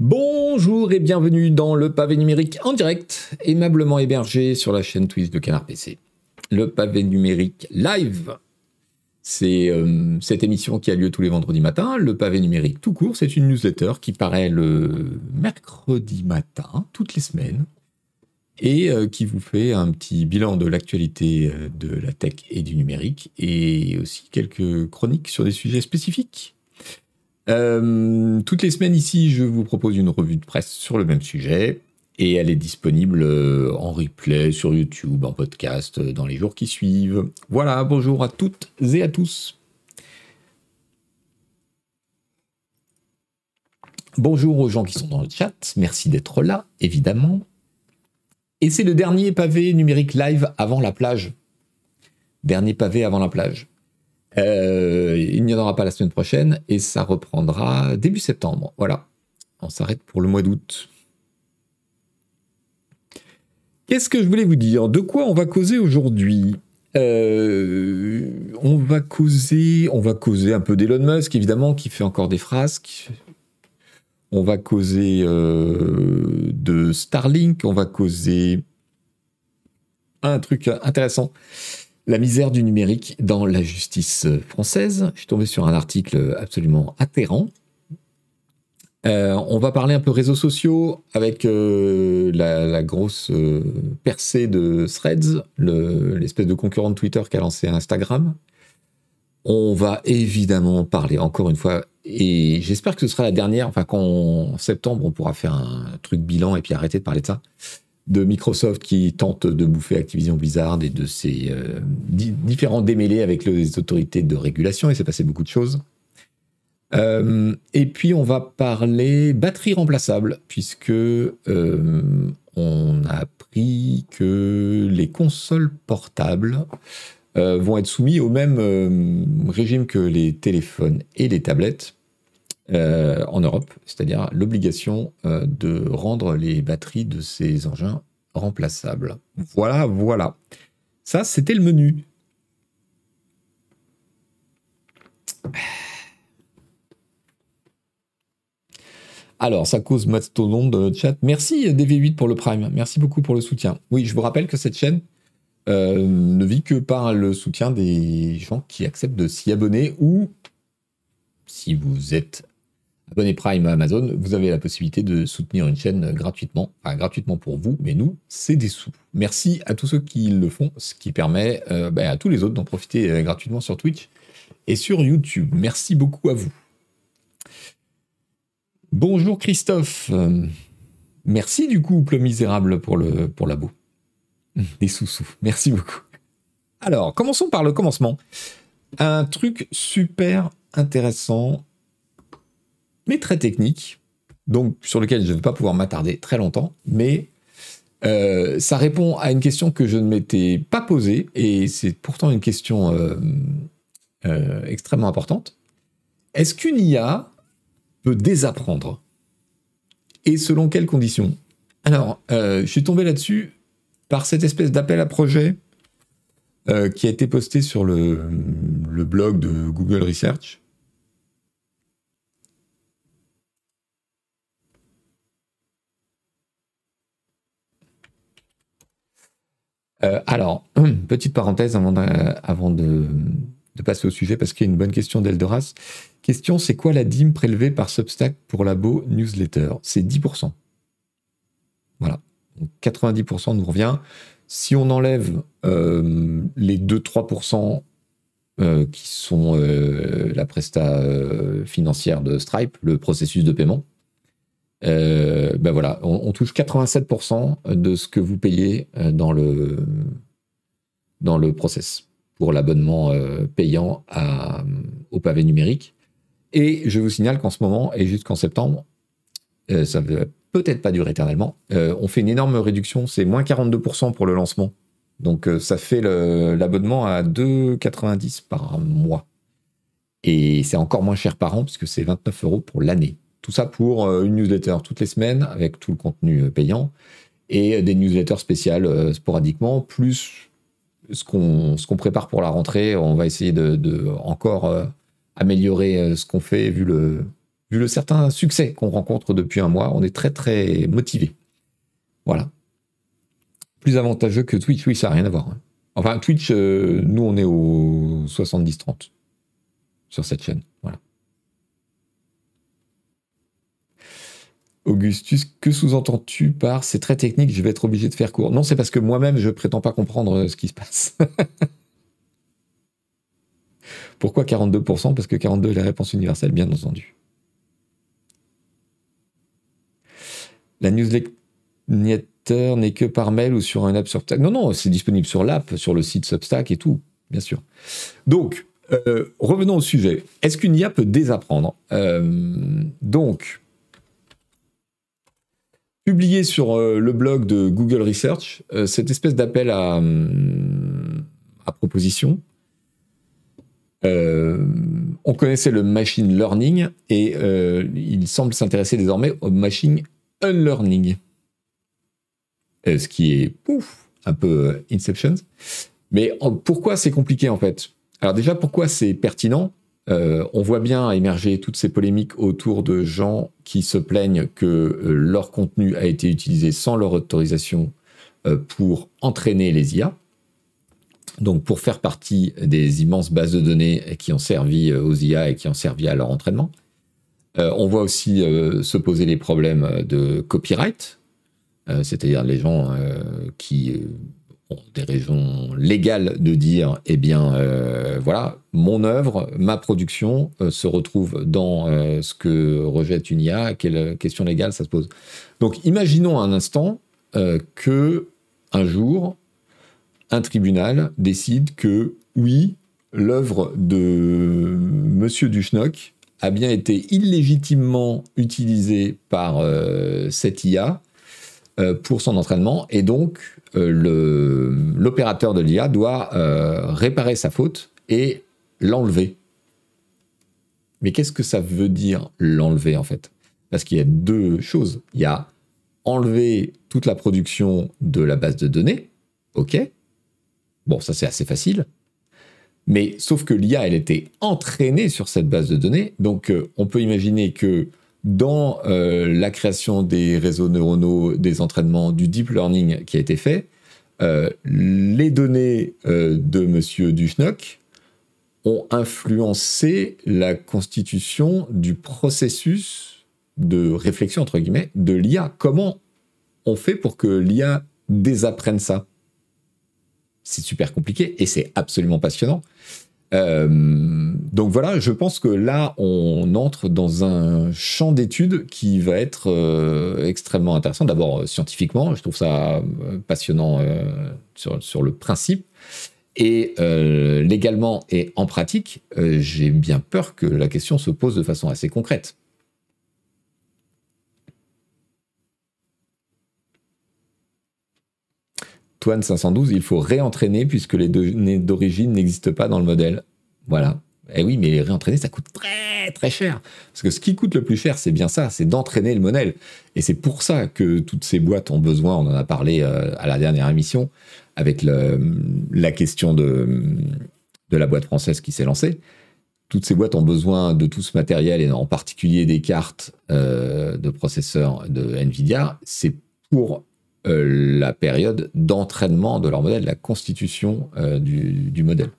Bonjour et bienvenue dans le Pavé Numérique en direct, aimablement hébergé sur la chaîne Twitch de Canard PC. Le Pavé Numérique live, c'est cette émission qui a lieu tous les vendredis matins. Le Pavé Numérique tout court, c'est une newsletter qui paraît le mercredi matin, toutes les semaines, et qui vous fait un petit bilan de l'actualité de la tech et du numérique, et aussi quelques chroniques sur des sujets spécifiques. Toutes les semaines ici, je vous propose une revue de presse sur le même sujet et elle est disponible en replay sur YouTube, en podcast, dans les jours qui suivent. Voilà, bonjour à toutes et à tous. Bonjour aux gens qui sont dans le chat, merci d'être là, évidemment. Et c'est le dernier Pavé Numérique live avant la plage. Dernier pavé avant la plage. Il n'y en aura pas la semaine prochaine et ça reprendra début septembre. Voilà, on s'arrête pour le mois d'août. Qu'est-ce que je voulais vous dire ? De quoi on va causer aujourd'hui ? On va causer un peu d'Elon Musk, évidemment, qui fait encore des frasques. On va causer de Starlink. On va causer un truc intéressant. La misère du numérique dans la justice française. Je suis tombé sur un article absolument atterrant. On va parler un peu réseaux sociaux avec la grosse percée de Threads, l'espèce de concurrent de Twitter qui a lancé Instagram. On va évidemment parler encore une fois, et j'espère que ce sera la dernière, enfin qu'en septembre on pourra faire un truc bilan et puis arrêter de parler de ça, de Microsoft qui tente de bouffer Activision Blizzard et de ses différents démêlés avec les autorités de régulation. Il s'est passé beaucoup de choses. Et puis, on va parler batterie remplaçable, puisque on a appris que les consoles portables vont être soumises au même régime que les téléphones et les tablettes. En Europe, c'est-à-dire l'obligation de rendre les batteries de ces engins remplaçables. Voilà. Ça, c'était le menu. Alors, ça cause mastodonte de chat. Merci DV8 pour le Prime. Merci beaucoup pour le soutien. Oui, je vous rappelle que cette chaîne ne vit que par le soutien des gens qui acceptent de s'y abonner ou, si vous êtes abonné Prime à Amazon, vous avez la possibilité de soutenir une chaîne gratuitement, enfin gratuitement pour vous, mais nous, c'est des sous. Merci à tous ceux qui le font, ce qui permet à tous les autres d'en profiter gratuitement sur Twitch et sur YouTube. Merci beaucoup à vous. Bonjour Christophe. Merci du couple misérable pour l'abo. Des sous-sous. Merci beaucoup. Alors, commençons par le commencement. Un truc super intéressant, mais très technique, donc sur lequel je ne vais pas pouvoir m'attarder très longtemps, mais ça répond à une question que je ne m'étais pas posée, et c'est pourtant une question extrêmement importante. Est-ce qu'une IA peut désapprendre ? Et selon quelles conditions ? Alors, je suis tombé là-dessus par cette espèce d'appel à projet qui a été posté sur le blog de Google Research. Alors, petite parenthèse avant de passer au sujet, parce qu'il y a une bonne question d'Eldoras. Question, c'est quoi la dîme prélevée par Substack pour l'abo newsletter ? C'est 10%. Voilà. Donc 90% nous revient. Si on enlève les 2-3% qui sont la presta financière de Stripe, le processus de paiement, on touche 87% de ce que vous payez dans le process pour l'abonnement payant au Pavé Numérique. Et je vous signale qu'en ce moment, et jusqu'en septembre, ça va peut-être pas durer éternellement, on fait une énorme réduction, c'est moins 42% pour le lancement. Donc ça fait l'abonnement à 2,90 par mois. Et c'est encore moins cher par an, puisque c'est 29€ pour l'année. Tout ça pour une newsletter toutes les semaines, avec tout le contenu payant, et des newsletters spéciales sporadiquement, plus ce qu'on prépare pour la rentrée. On va essayer de encore améliorer ce qu'on fait, vu le vu le certain succès qu'on rencontre depuis un mois, on est très très motivé. Voilà. Plus avantageux que Twitch, oui, ça n'a rien à voir. Hein. Enfin, Twitch, nous, on est au 70-30 sur cette chaîne. Voilà. Augustus, que sous-entends-tu par c'est très technique, je vais être obligé de faire court? Non, c'est parce que moi-même, je prétends pas comprendre ce qui se passe. Pourquoi 42%? Parce que 42 est la réponse universelle, bien entendu. La newsletter n'est que par mail ou sur un app Substack. Non, non, c'est disponible sur l'app, sur le site Substack et tout, bien sûr. Donc, revenons au sujet. Est-ce qu'une IA peut désapprendre? Donc, publié sur le blog de Google Research, cette espèce d'appel à proposition. On connaissait le machine learning et il semble s'intéresser désormais au machine unlearning, ce qui est un peu Inception. Mais pourquoi c'est compliqué en fait? Alors déjà, pourquoi c'est pertinent? On voit bien émerger toutes ces polémiques autour de gens qui se plaignent que leur contenu a été utilisé sans leur autorisation pour entraîner les IA. Donc, pour faire partie des immenses bases de données qui ont servi aux IA et qui ont servi à leur entraînement. On voit aussi se poser les problèmes de copyright, c'est-à-dire les gens qui ont des raisons légales de dire « Eh bien, voilà, mon œuvre, ma production se retrouve dans ce que rejette une IA, quelle question légale ça se pose ?» Donc, imaginons un instant qu'un jour, un tribunal décide que, oui, l'œuvre de Monsieur Duchenoc a bien été illégitimement utilisée par cette IA pour son entraînement, et donc l'opérateur de l'IA doit réparer sa faute et l'enlever. Mais qu'est-ce que ça veut dire, l'enlever, en fait? Parce qu'il y a deux choses. Il y a enlever toute la production de la base de données, ok. Bon, ça c'est assez facile, mais sauf que l'IA, elle était entraînée sur cette base de données, donc on peut imaginer que dans la création des réseaux neuronaux, des entraînements, du deep learning qui a été fait, les données de M. Duchenoc ont influencé la constitution du processus de réflexion, entre guillemets, de l'IA. Comment on fait pour que l'IA désapprenne ça? C'est super compliqué et c'est absolument passionnant. Donc voilà, je pense que là, on entre dans un champ d'études qui va être extrêmement intéressant. D'abord, scientifiquement, je trouve ça passionnant sur le principe. Et légalement et en pratique, j'ai bien peur que la question se pose de façon assez concrète. Toine 512, il faut réentraîner puisque les données d'origine n'existent pas dans le modèle. Voilà. Eh oui, mais réentraîner, ça coûte très très cher. Parce que ce qui coûte le plus cher, c'est bien ça, c'est d'entraîner le modèle. Et c'est pour ça que toutes ces boîtes ont besoin, on en a parlé à la dernière émission, avec la question de la boîte française qui s'est lancée. Toutes ces boîtes ont besoin de tout ce matériel, et en particulier des cartes de processeurs de Nvidia. C'est pour la période d'entraînement de leur modèle, la constitution du modèle.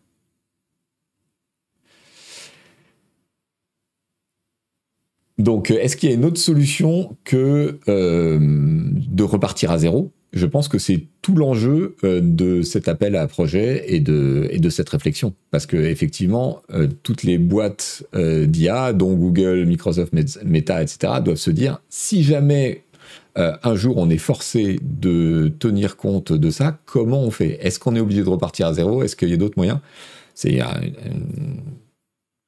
Donc, est-ce qu'il y a une autre solution que de repartir à zéro? Je pense que c'est tout l'enjeu de cet appel à projet et de cette réflexion. Parce qu'effectivement, toutes les boîtes d'IA, dont Google, Microsoft, Meta, etc., doivent se dire, si jamais un jour on est forcé de tenir compte de ça, comment on fait? Est-ce qu'on est obligé de repartir à zéro? Est-ce qu'il y a d'autres moyens? C'est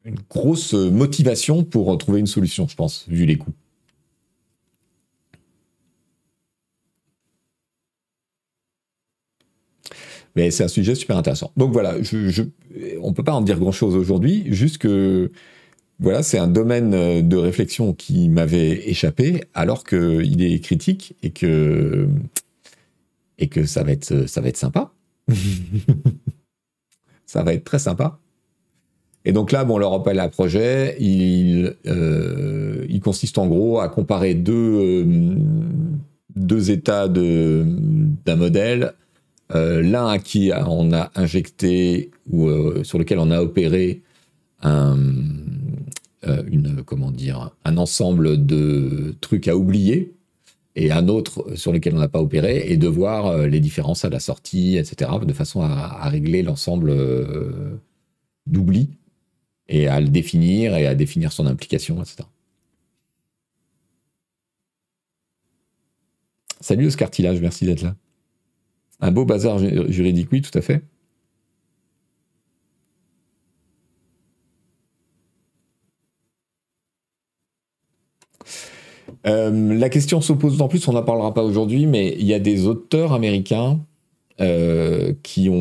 une grosse motivation pour trouver une solution, je pense, vu les coûts. Mais c'est un sujet super intéressant. Donc voilà, on ne peut pas en dire grand-chose aujourd'hui, juste que voilà, c'est un domaine de réflexion qui m'avait échappé, alors qu'il est critique et que ça va être sympa. Ça va être très sympa. Et donc là, bon, leur appel à projet, il consiste en gros à comparer deux états d'un modèle, l'un à qui on a injecté ou sur lequel on a opéré un ensemble de trucs à oublier, et un autre sur lequel on n'a pas opéré, et de voir les différences à la sortie, etc., de façon à régler l'ensemble d'oubli, et à le définir, et à définir son implication, etc. Salut Oscar Tillage, merci d'être là. Un beau bazar juridique, oui, tout à fait. La question se pose d'autant plus, on n'en parlera pas aujourd'hui, mais il y a des auteurs américains qui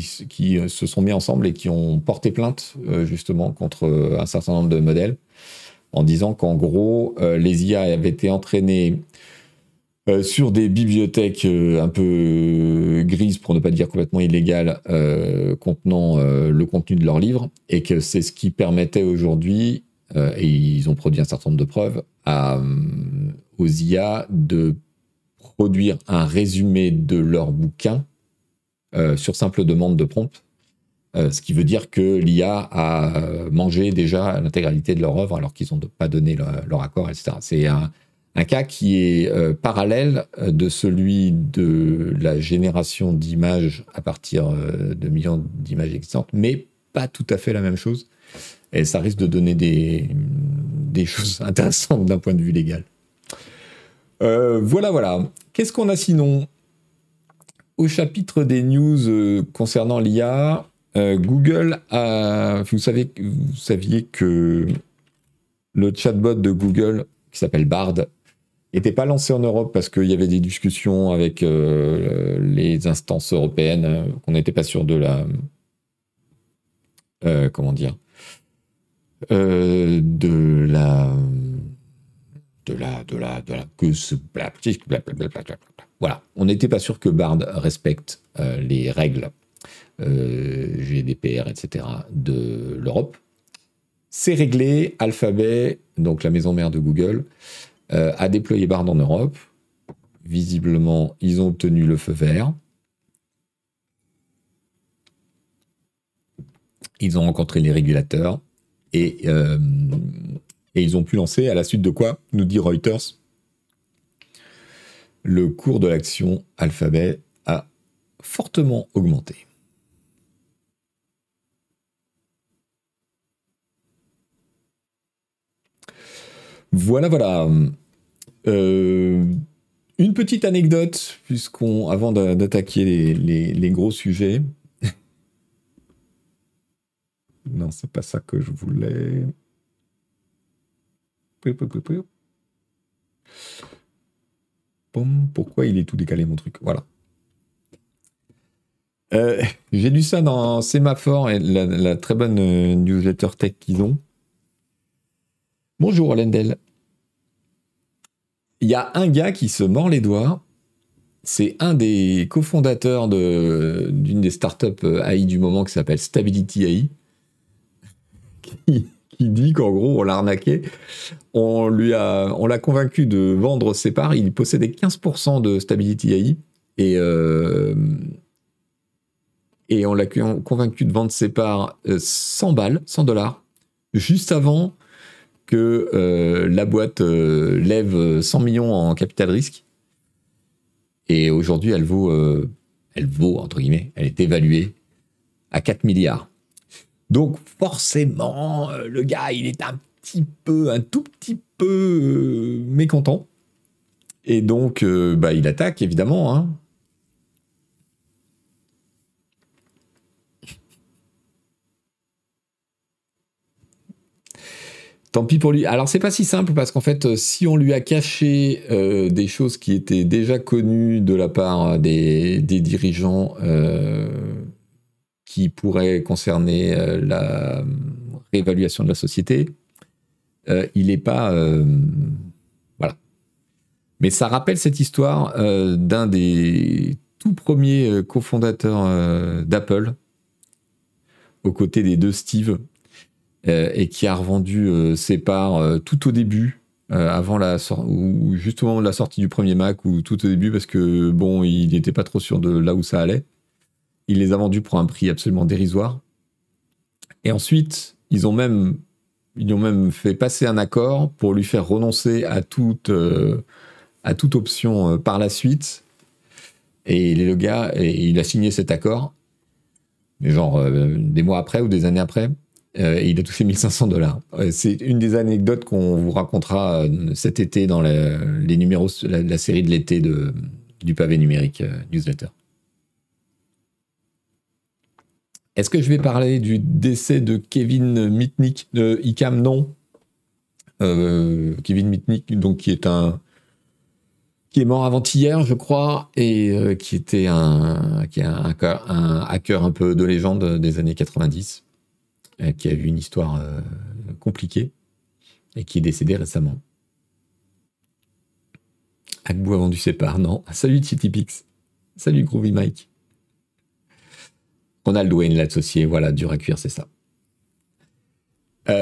se sont mis ensemble et qui ont porté plainte justement contre un certain nombre de modèles, en disant qu'en gros les IA avaient été entraînées sur des bibliothèques un peu grises, pour ne pas dire complètement illégales, contenant le contenu de leurs livres, et que c'est ce qui permettait aujourd'hui, et ils ont produit un certain nombre de preuves, aux IA de produire un résumé de leur bouquin sur simple demande de prompt, ce qui veut dire que l'IA a mangé déjà l'intégralité de leur œuvre alors qu'ils n'ont pas donné leur accord, etc. C'est un cas qui est parallèle de celui de la génération d'images à partir de millions d'images existantes, mais pas tout à fait la même chose. Et ça risque de donner des choses intéressantes d'un point de vue légal. Voilà. Qu'est-ce qu'on a sinon ? Au chapitre des news concernant l'IA, Google a... Vous saviez que le chatbot de Google, qui s'appelle Bard, n'était pas lancé en Europe parce qu'il y avait des discussions avec les instances européennes, qu'on n'était pas sûr de la... Voilà, on n'était pas sûr que Bard respecte les règles GDPR, etc. de l'Europe. C'est réglé. Alphabet, donc la maison mère de Google, a déployé Bard en Europe. Visiblement, ils ont obtenu le feu vert. Ils ont rencontré les régulateurs et ils ont pu lancer, à la suite de quoi, nous dit Reuters, le cours de l'action Alphabet a fortement augmenté. Voilà. Une petite anecdote, avant d'attaquer les gros sujets. Non, c'est pas ça que je voulais. Pourquoi il est tout décalé, mon truc ? Voilà. J'ai lu ça dans Semafor, et la très bonne newsletter tech qu'ils ont. Bonjour, Lendel. Il y a un gars qui se mord les doigts. C'est un des cofondateurs d'une des startups AI du moment qui s'appelle Stability AI. Qui dit qu'en gros, on l'a arnaqué. On l'a convaincu de vendre ses parts. Il possédait 15% de Stability AI. Et on l'a convaincu de vendre ses parts 100 dollars, juste avant que la boîte lève 100 millions en capital risque. Et aujourd'hui, elle vaut, entre guillemets, elle est évaluée à 4 milliards. Donc forcément, le gars, il est un tout petit peu mécontent. Et donc, il attaque, évidemment. Hein. Tant pis pour lui. Alors, c'est pas si simple, parce qu'en fait, si on lui a caché des choses qui étaient déjà connues de la part des dirigeants... qui pourrait concerner la réévaluation de la société, il n'est pas... voilà. Mais ça rappelle cette histoire d'un des tout premiers cofondateurs d'Apple, aux côtés des deux Steve, et qui a revendu ses parts tout au début, avant la ou juste au moment de la sortie du premier Mac, ou tout au début, parce que bon, il n'était pas trop sûr de là où ça allait. Il les a vendus pour un prix absolument dérisoire. Et ensuite, ils ont même fait passer un accord pour lui faire renoncer à toute option par la suite. Et le gars, il a signé cet accord, des mois après ou des années après, et il a touché $1,500. C'est une des anecdotes qu'on vous racontera cet été dans les numéros, la série de l'été du Pavé Numérique newsletter. Est-ce que je vais parler du décès de Kevin Mitnick de ICAM ? Non. Kevin Mitnick, donc, qui est mort avant-hier, je crois, et qui était un hacker un peu de légende des années 90, qui a eu une histoire compliquée, et qui est décédé récemment. Akbou a vendu ses parts, non. Salut Titipix. Salut Groovy Mike. Ronald Wayne, l'associé, voilà, dur à cuire, c'est ça. Donc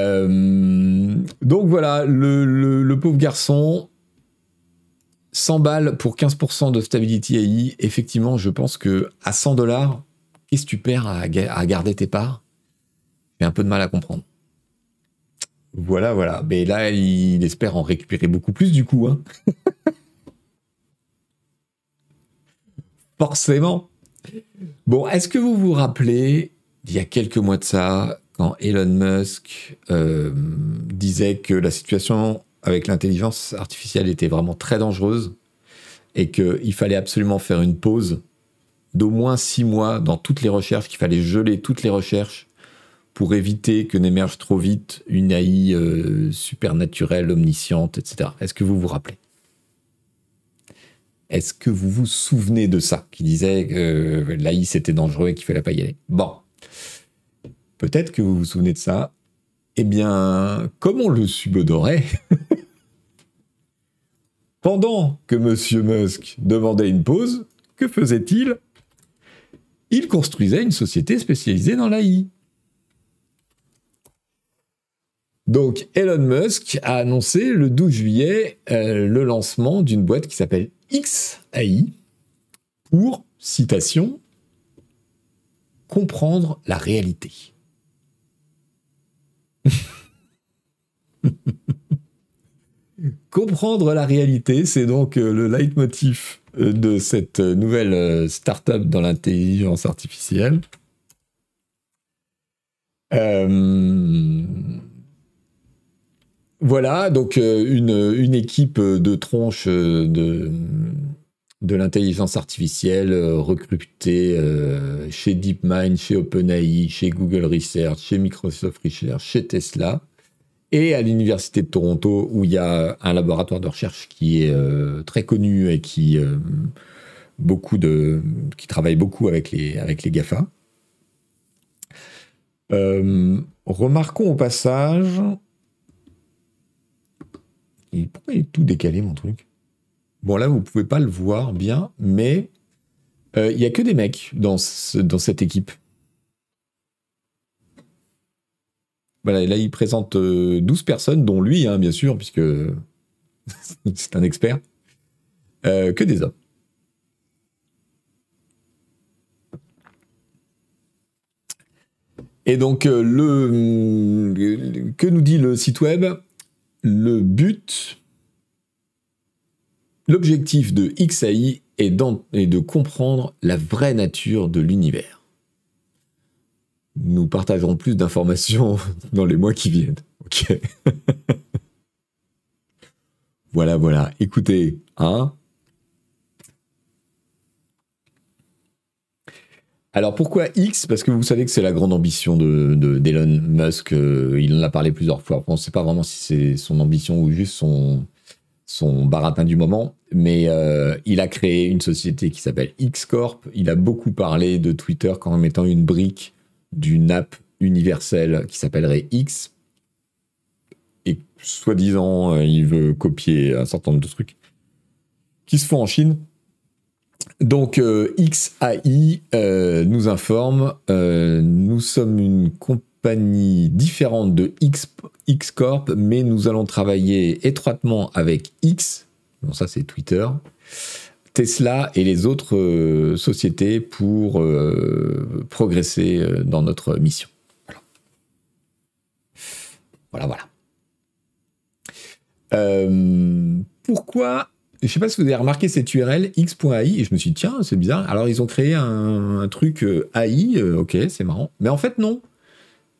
voilà, le pauvre garçon, 100 balles pour 15% de Stability AI. Effectivement, je pense que à $100, qu'est-ce que tu perds à garder tes parts ? J'ai un peu de mal à comprendre. Voilà. Mais là, il espère en récupérer beaucoup plus, du coup. Hein. Forcément. Bon, est-ce que vous vous rappelez, il y a quelques mois de ça, quand Elon Musk disait que la situation avec l'intelligence artificielle était vraiment très dangereuse et qu'il fallait absolument faire une pause d'au moins 6 mois dans toutes les recherches, qu'il fallait geler toutes les recherches pour éviter que n'émerge trop vite une AI supernaturelle, omnisciente, etc. Est-ce que vous vous rappelez ? Est-ce que vous vous souvenez de ça, qui disait que l'AI c'était dangereux et qu'il ne fallait pas y aller ? Bon, peut-être que vous vous souvenez de ça. Eh bien, comme on le subodorait, pendant que M. Musk demandait une pause, que faisait-il ? Il construisait une société spécialisée dans l'AI. Donc, Elon Musk a annoncé le 12 juillet le lancement d'une boîte qui s'appelle XAI pour, citation, « comprendre la réalité ». Comprendre la réalité, c'est donc le leitmotiv de cette nouvelle start-up dans l'intelligence artificielle. Voilà, donc une équipe de tronches de l'intelligence artificielle recrutée chez DeepMind, chez OpenAI, chez Google Research, chez Microsoft Research, chez Tesla, et à l'Université de Toronto, où il y a un laboratoire de recherche qui est très connu et qui travaille beaucoup avec les GAFA. Remarquons au passage... Pourquoi il est tout décalé, mon truc ? Bon, là, vous ne pouvez pas le voir bien, mais il n'y a que des mecs dans cette équipe. Voilà, et là, il présente 12 personnes, dont lui, hein, bien sûr, puisque c'est un expert, que des hommes. Et donc, que nous dit le site web ? L'objectif de XAI est de comprendre la vraie nature de l'univers. Nous partagerons plus d'informations dans les mois qui viennent. Ok. Voilà. Écoutez, hein. Alors pourquoi X ? Parce que vous savez que c'est la grande ambition d'Elon Musk. Il en a parlé plusieurs fois. On ne sait pas vraiment si c'est son ambition ou juste son baratin du moment. Mais il a créé une société qui s'appelle X-Corp. Il a beaucoup parlé de Twitter comme étant une brique d'une app universelle qui s'appellerait X. Et soi-disant, il veut copier un certain nombre de trucs qui se font en Chine. Donc XAI nous informe, nous sommes une compagnie différente de X Corp, mais nous allons travailler étroitement avec X, bon ça c'est Twitter, Tesla et les autres sociétés pour progresser dans notre mission. Voilà. Pourquoi, je sais pas si vous avez remarqué cette URL x.ai, et je me suis dit tiens c'est bizarre, alors ils ont créé un truc AI, ok c'est marrant, mais en fait non,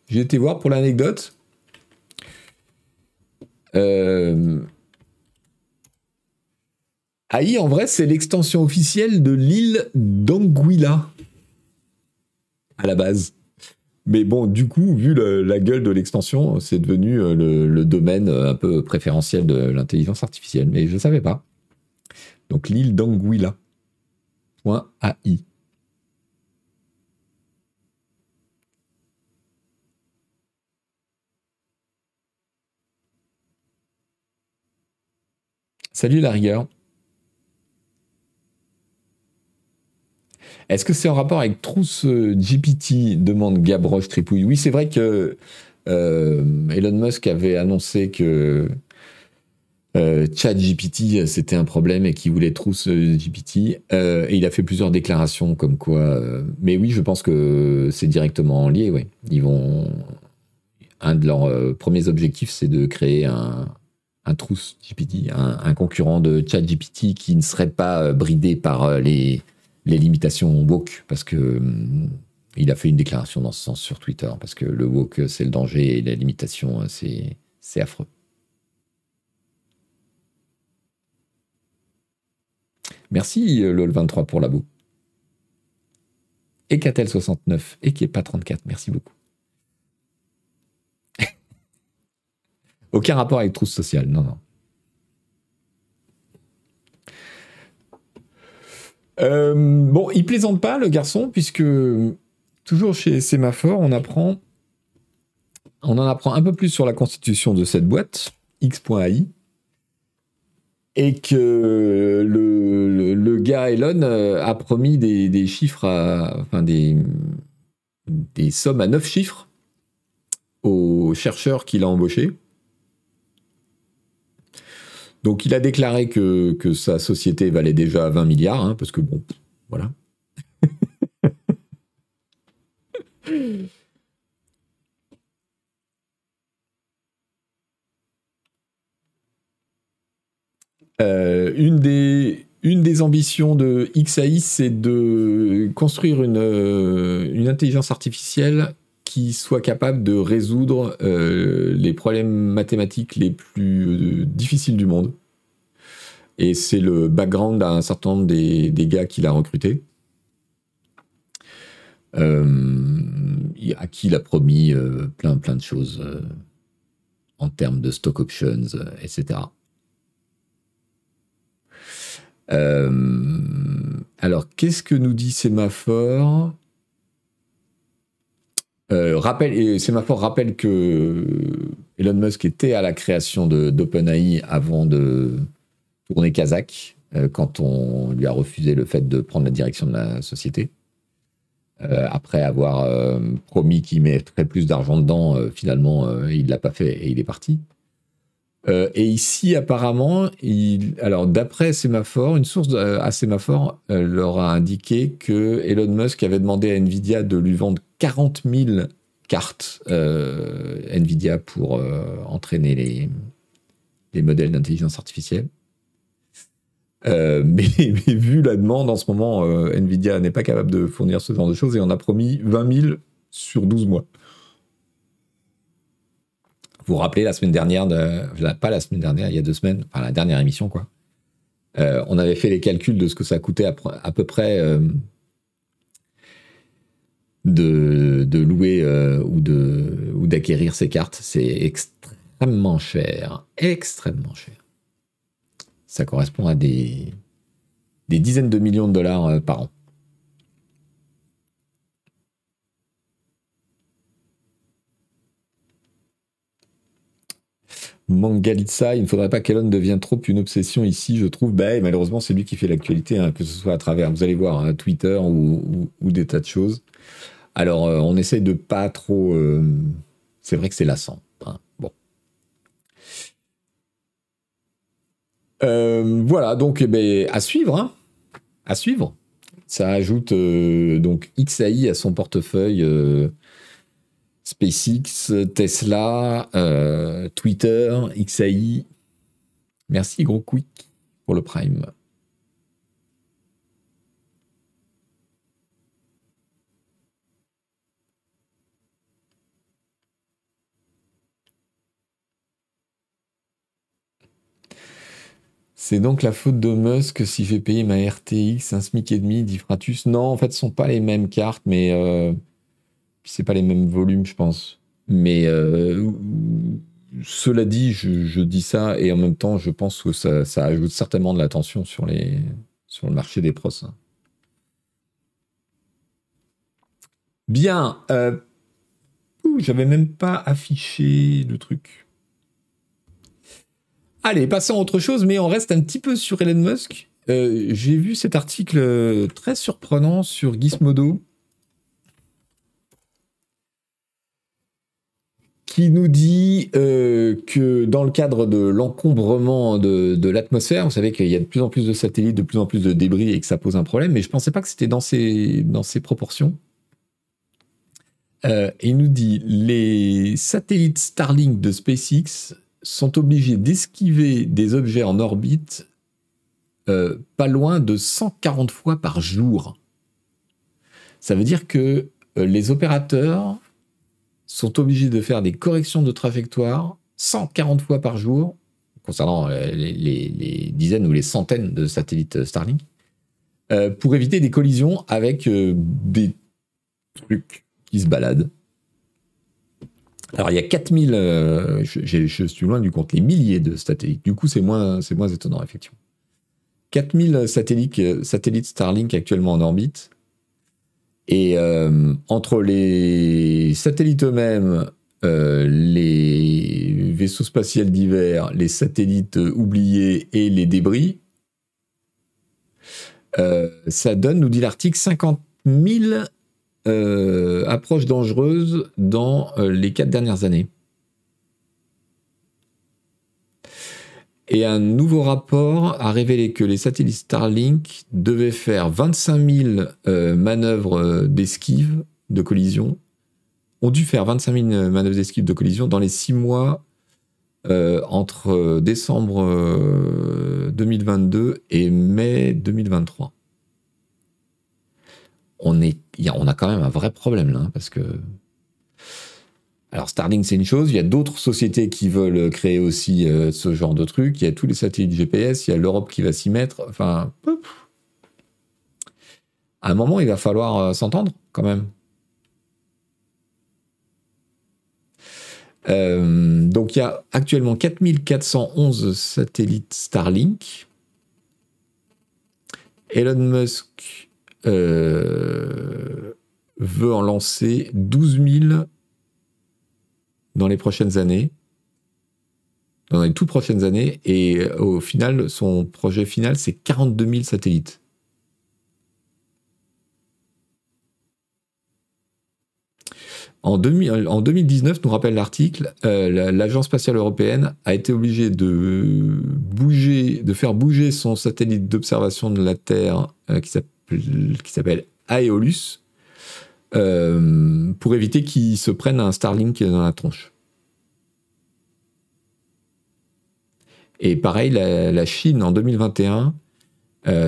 j'ai été voir pour l'anecdote, AI en vrai c'est l'extension officielle de l'île d'Anguilla à la base. Mais bon, du coup, vu la gueule de l'extension, c'est devenu le domaine un peu préférentiel de l'intelligence artificielle. Mais je ne savais pas. Donc, l'île d'Anguilla.ai. Salut la rigueur. Est-ce que c'est en rapport avec Trousse GPT, demande Gabroche Tripouille. Oui, c'est vrai que Elon Musk avait annoncé que ChatGPT, c'était un problème et qu'il voulait Trousse GPT. Et il a fait plusieurs déclarations comme quoi... mais oui, je pense que c'est directement lié. Ouais. Ils vont... Un de leurs premiers objectifs, c'est de créer un Trousse GPT, un concurrent de ChatGPT qui ne serait pas bridé par les limitations woke, parce que il a fait une déclaration dans ce sens sur Twitter, parce que le woke, c'est le danger, et la limitation, c'est affreux. Merci, LOL23, pour l'abo. Et Catel69, et qui est pas 34, merci beaucoup. Aucun rapport avec trousse sociale, non. Bon, il plaisante pas le garçon, puisque toujours chez Semafor, on en apprend un peu plus sur la constitution de cette boîte X.ai, et que le gars Elon a promis des chiffres, des sommes à 9 chiffres aux chercheurs qu'il a embauchés. Donc, il a déclaré que sa société valait déjà 20 milliards, hein, parce que bon, voilà. Une des ambitions de XAI, c'est de construire une intelligence artificielle qui soit capable de résoudre les problèmes mathématiques les plus difficiles du monde. Et c'est le background d'un certain nombre des gars qu'il a recrutés, à qui il a promis plein de choses en termes de stock options, etc. Alors, qu'est-ce que nous dit Semafor ? Semafor rappelle que Elon Musk était à la création d'OpenAI avant de tourner kazakh, quand on lui a refusé le fait de prendre la direction de la société. Après avoir promis qu'il mettrait plus d'argent dedans, finalement, il ne l'a pas fait et il est parti. Et ici, apparemment, d'après Semafor, une source à Semafor leur a indiqué que Elon Musk avait demandé à Nvidia de lui vendre 40 000 cartes Nvidia pour entraîner les modèles d'intelligence artificielle. Mais vu la demande, en ce moment, Nvidia n'est pas capable de fournir ce genre de choses et on a promis 20 000 sur 12 mois. Vous vous rappelez, il y a 2 semaines, enfin la dernière émission, quoi. On avait fait les calculs de ce que ça coûtait à peu près de louer ou d'acquérir ces cartes. C'est extrêmement cher. Extrêmement cher. Ça correspond à des dizaines de millions de dollars par an. Mangalitsa, il ne faudrait pas qu'Elon devienne trop une obsession ici, je trouve. Ben, malheureusement, c'est lui qui fait l'actualité, hein, que ce soit à travers, vous allez voir, hein, Twitter ou des tas de choses. Alors, on essaie de pas trop... c'est vrai que c'est lassant. Hein. Bon. Voilà, donc eh ben, à suivre. Hein. À suivre. Ça ajoute donc XAI à son portefeuille... SpaceX, Tesla, Twitter, XAI. Merci gros quick pour le Prime. C'est donc la faute de Musk si j'ai payé ma RTX, un SMIC et demi, dit Fratus. Non, en fait, ce ne sont pas les mêmes cartes, mais... c'est pas les mêmes volumes, je pense. Mais cela dit, je dis ça, et en même temps, je pense que ça ajoute certainement de la tension sur le marché des pros. Bien. J'avais même pas affiché le truc. Allez, passons à autre chose, mais on reste un petit peu sur Elon Musk. J'ai vu cet article très surprenant sur Gizmodo, qui nous dit que dans le cadre de l'encombrement de l'atmosphère, vous savez qu'il y a de plus en plus de satellites, de plus en plus de débris et que ça pose un problème, mais je ne pensais pas que c'était dans ces proportions. Il nous dit, les satellites Starlink de SpaceX sont obligés d'esquiver des objets en orbite pas loin de 140 fois par jour. Ça veut dire que les opérateurs sont obligés de faire des corrections de trajectoire 140 fois par jour, concernant les dizaines ou les centaines de satellites Starlink, pour éviter des collisions avec des trucs qui se baladent. Alors, il y a 4000, je suis loin du compte, les milliers de satellites. Du coup, c'est moins étonnant, effectivement. 4000 satellites Starlink actuellement en orbite. Et entre les satellites eux-mêmes, les vaisseaux spatiaux divers, les satellites oubliés et les débris, ça donne, nous dit l'article, 50 000 approches dangereuses dans les 4 dernières années. Et un nouveau rapport a révélé que les satellites Starlink devaient faire 25 000 manœuvres d'esquive, de collision, ont dû faire 25 000 manœuvres d'esquive de collision dans les 6 mois entre décembre 2022 et mai 2023. On a quand même un vrai problème là, hein, parce que... Alors Starlink, c'est une chose, il y a d'autres sociétés qui veulent créer aussi ce genre de truc, il y a tous les satellites GPS, il y a l'Europe qui va s'y mettre, enfin... À un moment, il va falloir s'entendre, quand même. Donc il y a actuellement 4411 satellites Starlink. Elon Musk veut en lancer 12 000 dans les prochaines années, dans les toutes prochaines années, et au final, son projet final, c'est 42 000 satellites. En 2019, nous rappelle l'article, l'Agence spatiale européenne a été obligée de faire bouger son satellite d'observation de la Terre, qui s'appelle Aeolus, pour éviter qu'ils se prennent un Starlink dans la tronche. Et pareil, la Chine, en 2021,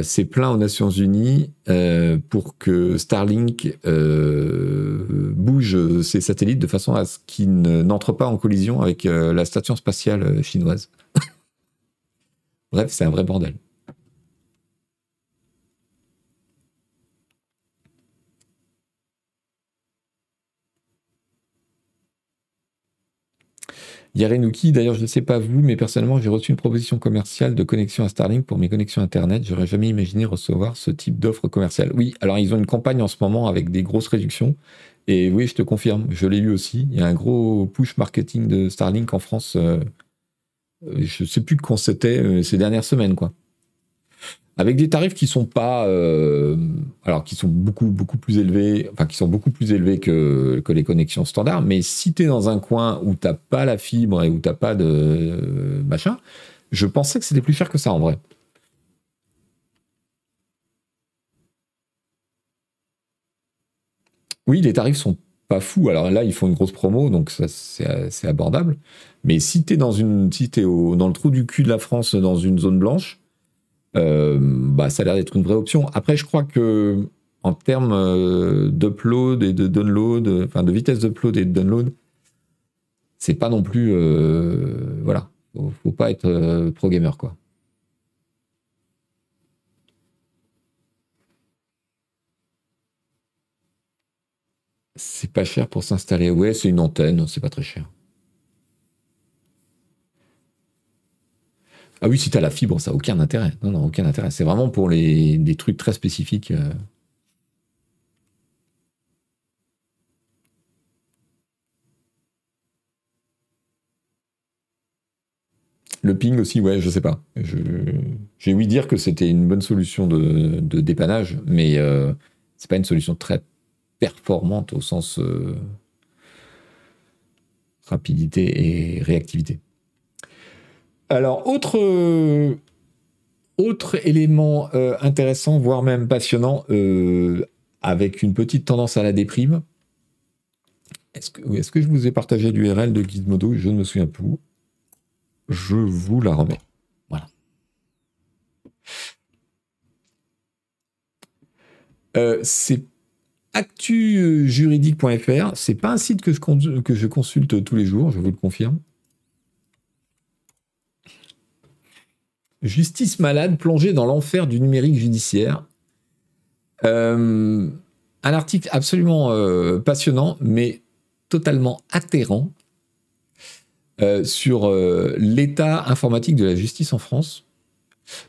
s'est plaint aux Nations Unies pour que Starlink bouge ses satellites de façon à ce qu'ils n'entrent pas en collision avec la station spatiale chinoise. Bref, c'est un vrai bordel. Yarenouki, d'ailleurs, je ne sais pas vous, mais personnellement, j'ai reçu une proposition commerciale de connexion à Starlink pour mes connexions Internet. J'aurais jamais imaginé recevoir ce type d'offre commerciale. Oui, alors ils ont une campagne en ce moment avec des grosses réductions. Et oui, je te confirme, je l'ai eu aussi. Il y a un gros push marketing de Starlink en France Je ne sais plus quand c'était ces dernières semaines, quoi. Avec des tarifs qui sont pas, alors qui sont beaucoup plus élevés, enfin qui sont beaucoup plus élevés que les connexions standards. Mais si t'es dans un coin où t'as pas la fibre et où t'as pas de machin, je pensais que c'était plus cher que ça en vrai. Oui, les tarifs sont pas fous. Alors là, ils font une grosse promo, donc ça c'est abordable. Mais si t'es dans une, si t'es dans le trou du cul de la France, dans une zone blanche. Bah, ça a l'air d'être une vraie option. Après, je crois que en termes d'upload et de download, enfin de vitesse d'upload et de download, c'est pas non plus voilà, faut pas être pro gamer, quoi. C'est pas cher pour s'installer. Ouais, c'est une antenne, c'est pas très cher. Ah oui, si t'as la fibre, ça n'a aucun intérêt. Non, non, aucun intérêt. C'est vraiment pour des trucs très spécifiques. Le ping aussi, ouais, je sais pas. J'ai ouï dire que c'était une bonne solution de dépannage, mais c'est pas une solution très performante au sens rapidité et réactivité. Alors, autre élément intéressant, voire même passionnant, avec une petite tendance à la déprime. Est-ce que je vous ai partagé l'URL de Gizmodo ? Je ne me souviens plus. Je vous la remets. Voilà. C'est actujuridique.fr. C'est pas un site que je consulte tous les jours, je vous le confirme. Justice malade plongée dans l'enfer du numérique judiciaire. Un article absolument passionnant, mais totalement atterrant, sur l'état informatique de la justice en France.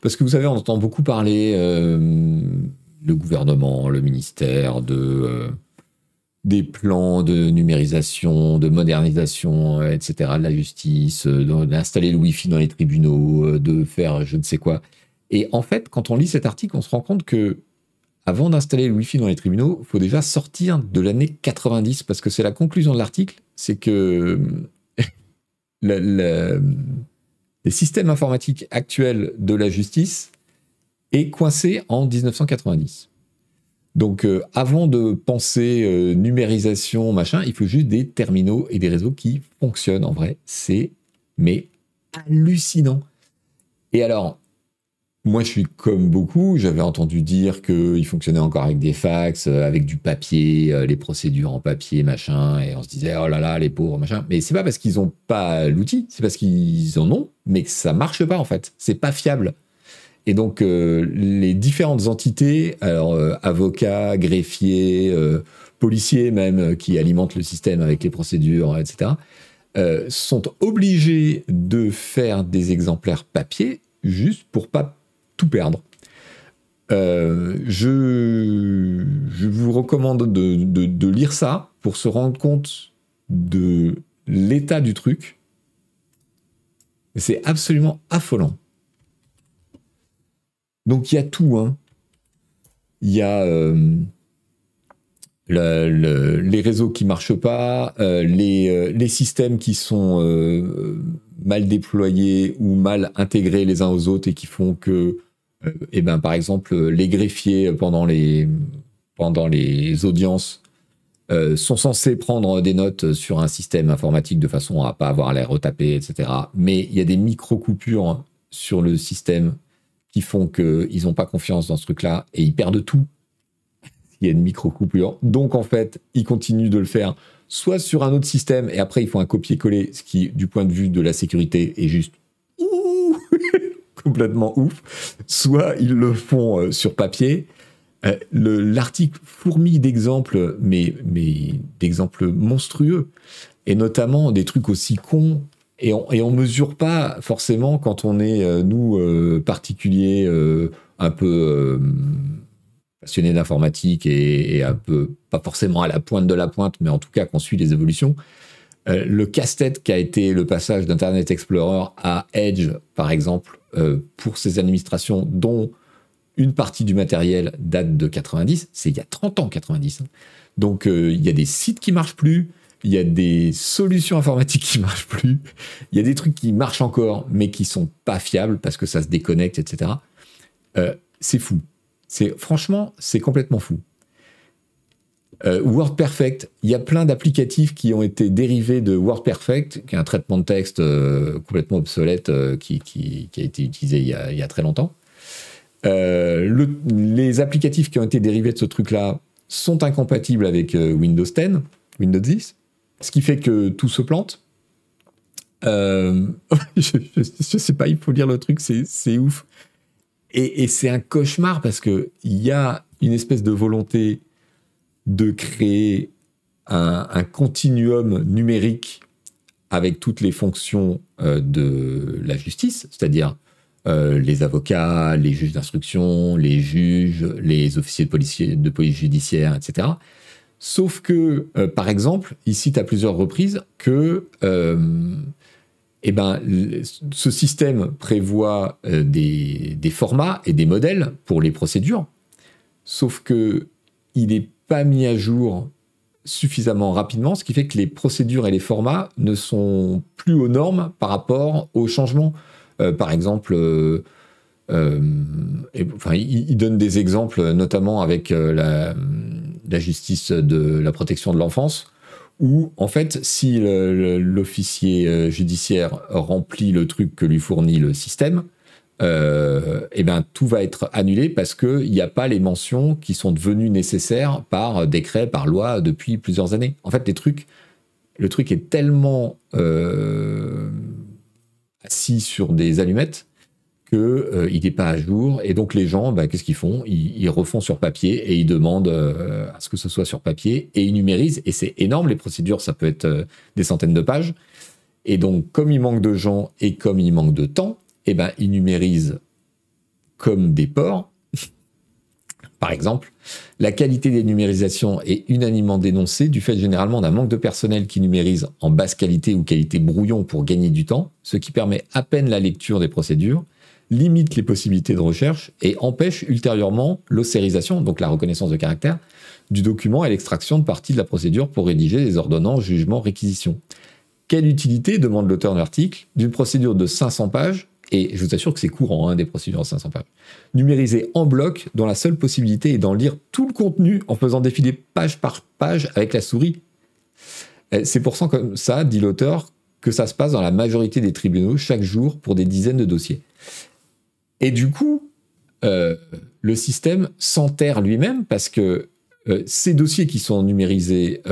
Parce que vous savez, on entend beaucoup parler le gouvernement, le ministère, des plans de numérisation, de modernisation, etc., de la justice, d'installer le Wi-Fi dans les tribunaux, de faire je ne sais quoi. Et en fait, quand on lit cet article, on se rend compte que avant d'installer le Wi-Fi dans les tribunaux, il faut déjà sortir de l'année 90, parce que c'est la conclusion de l'article, c'est que les systèmes informatiques actuels de la justice est coincé en 1990. Donc, avant de penser numérisation, machin, il faut juste des terminaux et des réseaux qui fonctionnent en vrai. C'est, mais, hallucinant. Et alors, moi, je suis comme beaucoup, j'avais entendu dire qu'ils fonctionnaient encore avec des fax, avec du papier, les procédures en papier, machin, et on se disait, oh là là, les pauvres, machin. Mais c'est pas parce qu'ils n'ont pas l'outil, c'est parce qu'ils en ont, mais ça marche pas, en fait. C'est pas fiable. Et donc, les différentes entités, alors avocats, greffiers, policiers même, qui alimentent le système avec les procédures, etc., sont obligés de faire des exemplaires papier juste pour pas tout perdre. Je vous recommande de lire ça pour se rendre compte de l'état du truc. C'est absolument affolant. Donc il y a tout, hein. Il y a les réseaux qui ne marchent pas, les systèmes qui sont mal déployés ou mal intégrés les uns aux autres et qui font que, par exemple, les greffiers pendant les audiences sont censés prendre des notes sur un système informatique de façon à ne pas avoir l'air retapé, etc. Mais il y a des micro-coupures sur le système qui font qu'ils n'ont pas confiance dans ce truc-là et ils perdent tout. Il y a une micro-coupure. Donc, en fait, ils continuent de le faire soit sur un autre système et après, ils font un copier-coller, ce qui, du point de vue de la sécurité, est juste complètement ouf. Soit ils le font sur papier. L'article fourmille d'exemples, mais d'exemples monstrueux, et notamment des trucs aussi cons. Et on mesure pas forcément quand on est, nous, particuliers, un peu passionnés d'informatique et un peu, pas forcément à la pointe de la pointe, mais en tout cas qu'on suit les évolutions, Le casse-tête qu'a été le passage d'Internet Explorer à Edge, par exemple, pour ces administrations dont une partie du matériel date de 90, c'est il y a 30 ans, 90. Donc, il y a des sites qui ne marchent plus, il y a des solutions informatiques qui ne marchent plus, il y a des trucs qui marchent encore, mais qui ne sont pas fiables parce que ça se déconnecte, etc. C'est fou. Franchement, c'est complètement fou. WordPerfect, il y a plein d'applicatifs qui ont été dérivés de WordPerfect, qui est un traitement de texte complètement obsolète qui a été utilisé il y a très longtemps. Les applicatifs qui ont été dérivés de ce truc-là sont incompatibles avec Windows 10, Windows 10, ce qui fait que tout se plante. Je sais pas, il faut lire le truc, c'est ouf. Et c'est un cauchemar parce que il y a une espèce de volonté de créer un continuum numérique avec toutes les fonctions de la justice, c'est-à-dire les avocats, les juges d'instruction, les juges, les officiers de police judiciaire, etc. Sauf que, par exemple, il cite à plusieurs reprises que ce système prévoit des formats et des modèles pour les procédures, sauf que il n'est pas mis à jour suffisamment rapidement, ce qui fait que les procédures et les formats ne sont plus aux normes par rapport aux changements. Par exemple, il donne des exemples, notamment avec la justice de la protection de l'enfance, où, en fait, si l'officier judiciaire remplit le truc que lui fournit le système, tout va être annulé parce qu'il n'y a pas les mentions qui sont devenues nécessaires par décret, par loi, depuis plusieurs années. En fait, le truc est tellement assis sur des allumettes qu'il n'est pas à jour. Et donc, les gens, qu'est-ce qu'ils font ? Ils refont sur papier et ils demandent à ce que ce soit sur papier et ils numérisent. Et c'est énorme, les procédures, ça peut être des centaines de pages. Et donc, comme il manque de gens et comme il manque de temps, ils numérisent comme des porcs, par exemple. La qualité des numérisations est unanimement dénoncée du fait généralement d'un manque de personnel qui numérise en basse qualité ou qualité brouillon pour gagner du temps, ce qui permet à peine la lecture des procédures, limite les possibilités de recherche et empêche ultérieurement l'ossérisation, donc la reconnaissance de caractère, du document et l'extraction de parties de la procédure pour rédiger les ordonnances, jugements, réquisitions. Quelle utilité, demande l'auteur de l'article, d'une procédure de 500 pages, et je vous assure que c'est courant, des procédures de 500 pages, numérisées en bloc, dont la seule possibilité est d'en lire tout le contenu en faisant défiler page par page avec la souris. C'est pour ça, comme ça, dit l'auteur, que ça se passe dans la majorité des tribunaux chaque jour pour des dizaines de dossiers. Et du coup, le système s'enterre lui-même parce que ces dossiers qui sont numérisés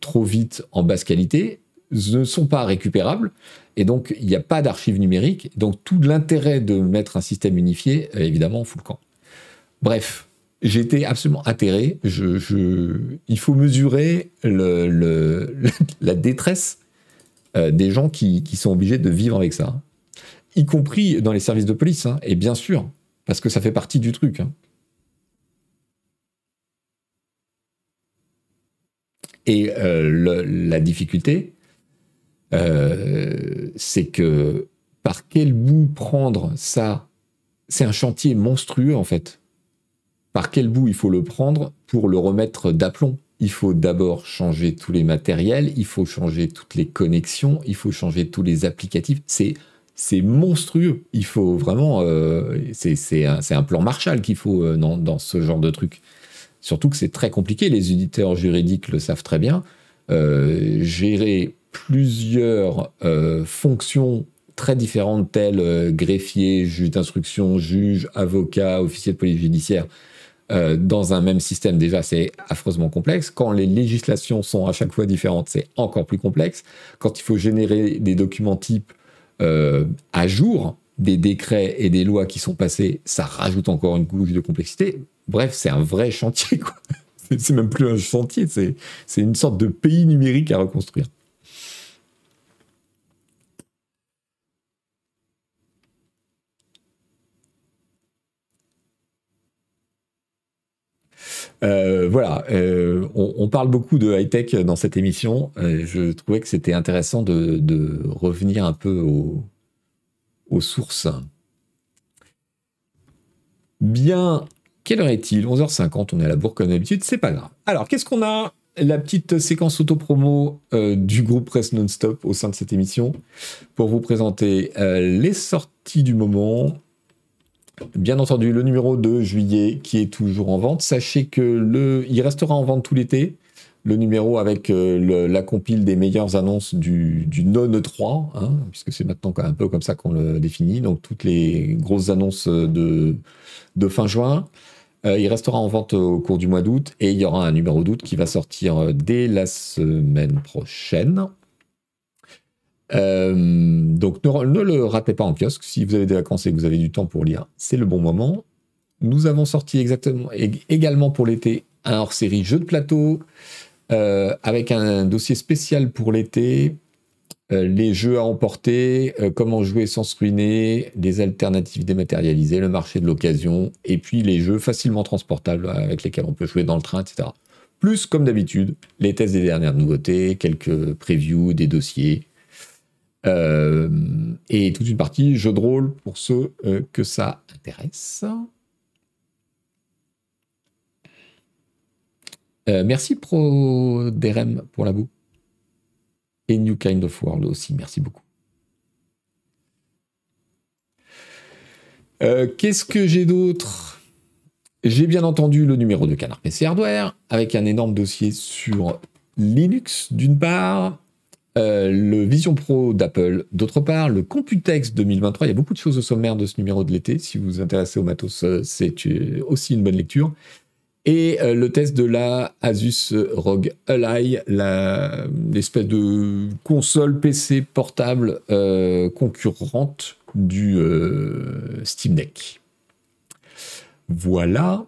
trop vite en basse qualité ne sont pas récupérables. Et donc, il n'y a pas d'archives numériques. Donc, tout l'intérêt de mettre un système unifié, évidemment, fout le camp. Bref, j'ai été absolument atterré. Il faut mesurer la détresse des gens qui sont obligés de vivre avec ça, y compris dans les services de police. Et bien sûr, parce que ça fait partie du truc. Et la difficulté... c'est que par quel bout prendre ça ? C'est un chantier monstrueux en fait. Par quel bout il faut le prendre pour le remettre d'aplomb ? Il faut d'abord changer tous les matériels, il faut changer toutes les connexions, il faut changer tous les applicatifs. C'est monstrueux. Il faut vraiment... c'est un plan Marshall qu'il faut dans ce genre de truc. Surtout que c'est très compliqué. Les éditeurs juridiques le savent très bien. Gérer plusieurs fonctions très différentes, telles greffier, juge d'instruction, juge, avocat, officier de police judiciaire, dans un même système, déjà, c'est affreusement complexe. Quand les législations sont à chaque fois différentes, c'est encore plus complexe. Quand il faut générer des documents types à jour, des décrets et des lois qui sont passés, ça rajoute encore une couche de complexité. Bref, c'est un vrai chantier, quoi. C'est même plus un chantier, c'est une sorte de pays numérique à reconstruire. Voilà, on parle beaucoup de high-tech dans cette émission. Je trouvais que c'était intéressant de revenir un peu aux sources. Bien, quelle heure est-il ? 11h50, on est à la bourre comme d'habitude, c'est pas grave. Alors, qu'est-ce qu'on a ? La petite séquence auto-promo du groupe Presse Non-Stop au sein de cette émission pour vous présenter les sorties du moment. Bien entendu, le numéro de juillet qui est toujours en vente. Sachez que il restera en vente tout l'été. Le numéro avec la compile des meilleures annonces du non-E3, hein, puisque c'est maintenant un peu comme ça qu'on le définit. Donc toutes les grosses annonces de fin juin. Il restera en vente au cours du mois d'août et il y aura un numéro d'août qui va sortir dès la semaine prochaine. Donc ne le ratez pas en kiosque. Si vous avez des vacances et que vous avez du temps pour lire, c'est le bon moment. Nous avons sorti également pour l'été un hors-série jeu de plateau avec un dossier spécial pour l'été, les jeux à emporter, comment jouer sans se ruiner, des alternatives dématérialisées, le marché de l'occasion et puis les jeux facilement transportables avec lesquels on peut jouer dans le train, etc. Plus comme d'habitude, les tests des dernières nouveautés, quelques previews des dossiers. Et toute une partie jeu de rôle pour ceux que ça intéresse. Merci ProDRM pour la boue. Et New Kind of World aussi, merci beaucoup. Qu'est-ce que j'ai d'autre ? J'ai bien entendu le numéro de Canard PC Hardware, avec un énorme dossier sur Linux d'une part, le Vision Pro d'Apple, d'autre part, le Computex 2023. Il y a beaucoup de choses au sommaire de ce numéro de l'été. Si vous vous intéressez au matos, c'est aussi une bonne lecture. Et le test de la Asus ROG Ally, l'espèce de console PC portable concurrente du Steam Deck. Voilà.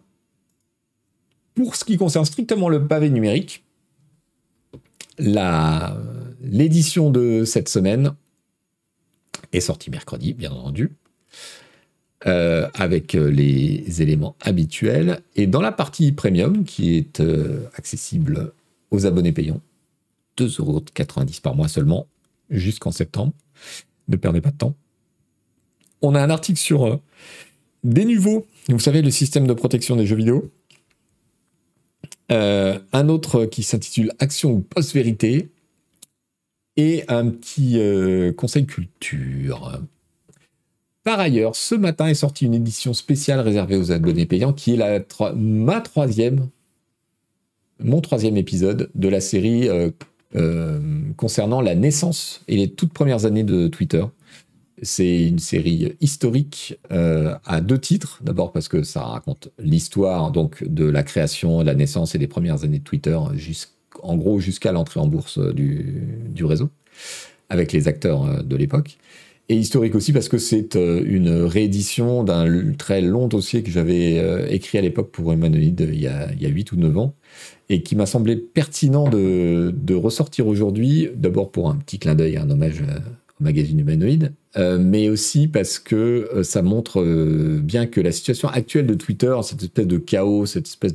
Pour ce qui concerne strictement le pavé numérique, l'édition de cette semaine est sortie mercredi, bien entendu, avec les éléments habituels. Et dans la partie premium, qui est accessible aux abonnés payants, 2,90€ par mois seulement, jusqu'en septembre, ne perdez pas de temps, on a un article sur des niveaux, vous savez, le système de protection des jeux vidéo. Un autre qui s'intitule Action ou post-vérité et un petit conseil culture. Par ailleurs, ce matin est sortie une édition spéciale réservée aux abonnés payants qui est mon troisième épisode de la série concernant la naissance et les toutes premières années de Twitter. C'est une série historique à deux titres. D'abord parce que ça raconte l'histoire donc, de la création, de la naissance et des premières années de Twitter, en gros jusqu'à l'entrée en bourse du réseau, avec les acteurs de l'époque. Et historique aussi parce que c'est une réédition d'un très long dossier que j'avais écrit à l'époque pour Humanoid il y a 8 ou 9 ans et qui m'a semblé pertinent de ressortir aujourd'hui, d'abord pour un petit clin d'œil, un hommage au magazine Humanoid, mais aussi parce que ça montre bien que la situation actuelle de Twitter, cette espèce de chaos, cette espèce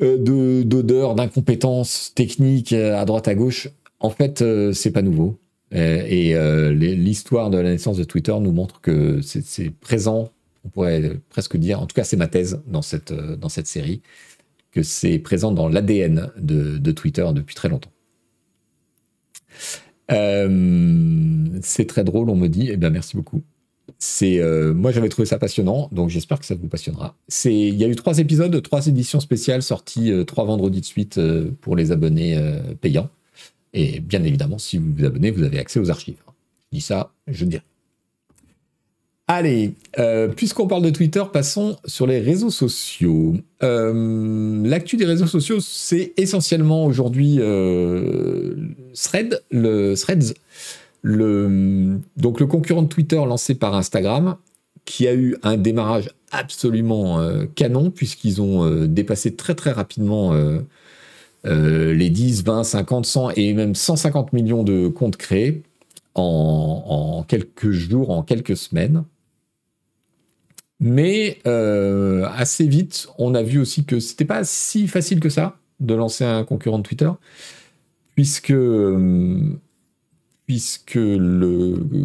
d'odeur, d'incompétence technique à droite à gauche, en fait, c'est pas nouveau. Et l'histoire de la naissance de Twitter nous montre que c'est présent, on pourrait presque dire, en tout cas c'est ma thèse dans cette série, que c'est présent dans l'ADN de Twitter depuis très longtemps. C'est très drôle, on me dit. Eh bien, merci beaucoup. Moi, j'avais trouvé ça passionnant, donc j'espère que ça vous passionnera. Il y a eu 3 épisodes, 3 éditions spéciales sorties 3 vendredis de suite pour les abonnés payants. Et bien évidemment, si vous vous abonnez, vous avez accès aux archives. Je dis ça, je dirais. Allez, puisqu'on parle de Twitter, passons sur les réseaux sociaux. L'actu des réseaux sociaux, c'est essentiellement aujourd'hui Threads, donc le concurrent de Twitter lancé par Instagram, qui a eu un démarrage absolument canon, puisqu'ils ont dépassé très très rapidement les 10, 20, 50, 100 et même 150 millions de comptes créés en quelques jours, en quelques semaines. Mais assez vite, on a vu aussi que c'était pas si facile que ça de lancer un concurrent de Twitter, puisque le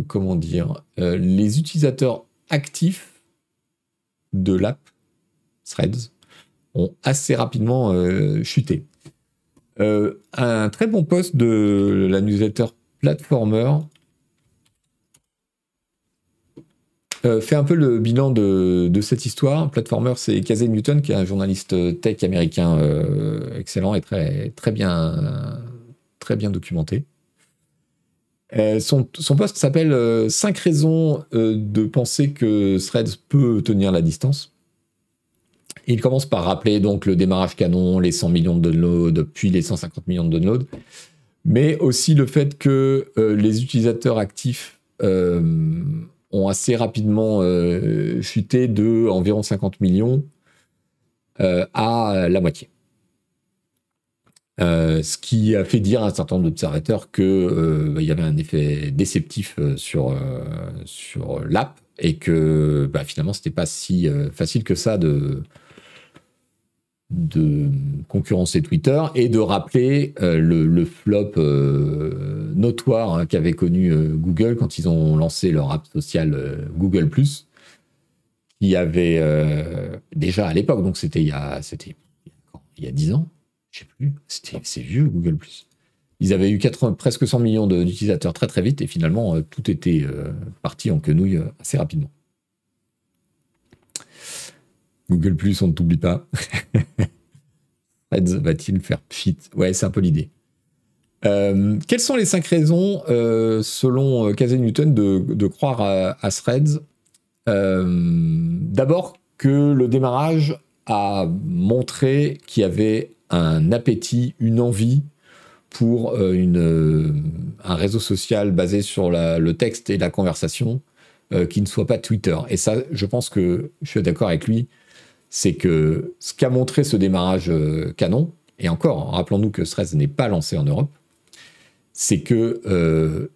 comment dire, les utilisateurs actifs de l'app Threads ont assez rapidement chuté. Un très bon post de la newsletter Platformer fait un peu le bilan de cette histoire. Platformer, c'est Casey Newton, qui est un journaliste tech américain excellent et très bien documenté. Son post s'appelle « 5 raisons de penser que Threads peut tenir la distance ». Il commence par rappeler donc le démarrage canon, les 100 millions de downloads, puis les 150 millions de downloads, mais aussi le fait que les utilisateurs actifs ont assez rapidement chuté de environ 50 millions à la moitié. Ce qui a fait dire à un certain nombre d'observateurs qu'il y avait un effet déceptif sur l'app et que finalement, c'était pas si facile que ça de concurrencer Twitter et de rappeler le flop notoire qu'avait connu Google quand ils ont lancé leur app sociale Google+, qui avait déjà à l'époque, donc c'était il y a 10 ans, je sais plus, c'est vieux Google+. Ils avaient eu presque 100 millions d'utilisateurs très très vite et finalement tout était parti en quenouille assez rapidement. Google+, on ne t'oublie pas. Threads va-t-il faire pchit? Ouais, c'est un peu l'idée. Quelles sont les 5 raisons, selon Casey Newton, de croire à Threads? D'abord, que le démarrage a montré qu'il y avait un appétit, une envie pour un réseau social basé sur le texte et la conversation qui ne soit pas Twitter. Et ça, je pense que je suis d'accord avec lui, c'est que ce qu'a montré ce démarrage canon, et encore, rappelons-nous que Threads n'est pas lancé en Europe, c'est qu'il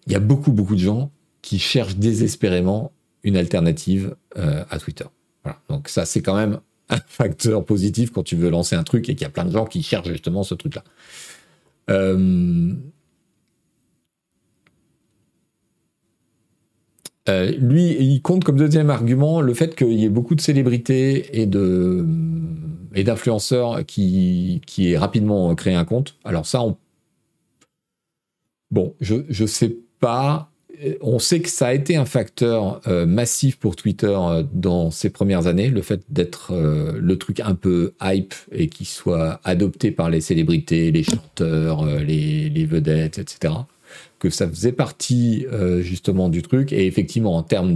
y a beaucoup, beaucoup de gens qui cherchent désespérément une alternative à Twitter. Voilà. Donc ça, c'est quand même un facteur positif quand tu veux lancer un truc et qu'il y a plein de gens qui cherchent justement ce truc-là. Lui, il compte comme deuxième argument le fait qu'il y ait beaucoup de célébrités et d'influenceurs qui aient rapidement créé un compte. Alors ça, je sais pas. On sait que ça a été un facteur massif pour Twitter dans ses premières années, le fait d'être le truc un peu hype et qui soit adopté par les célébrités, les chanteurs, les vedettes, etc. Que ça faisait partie justement du truc. Et effectivement, en termes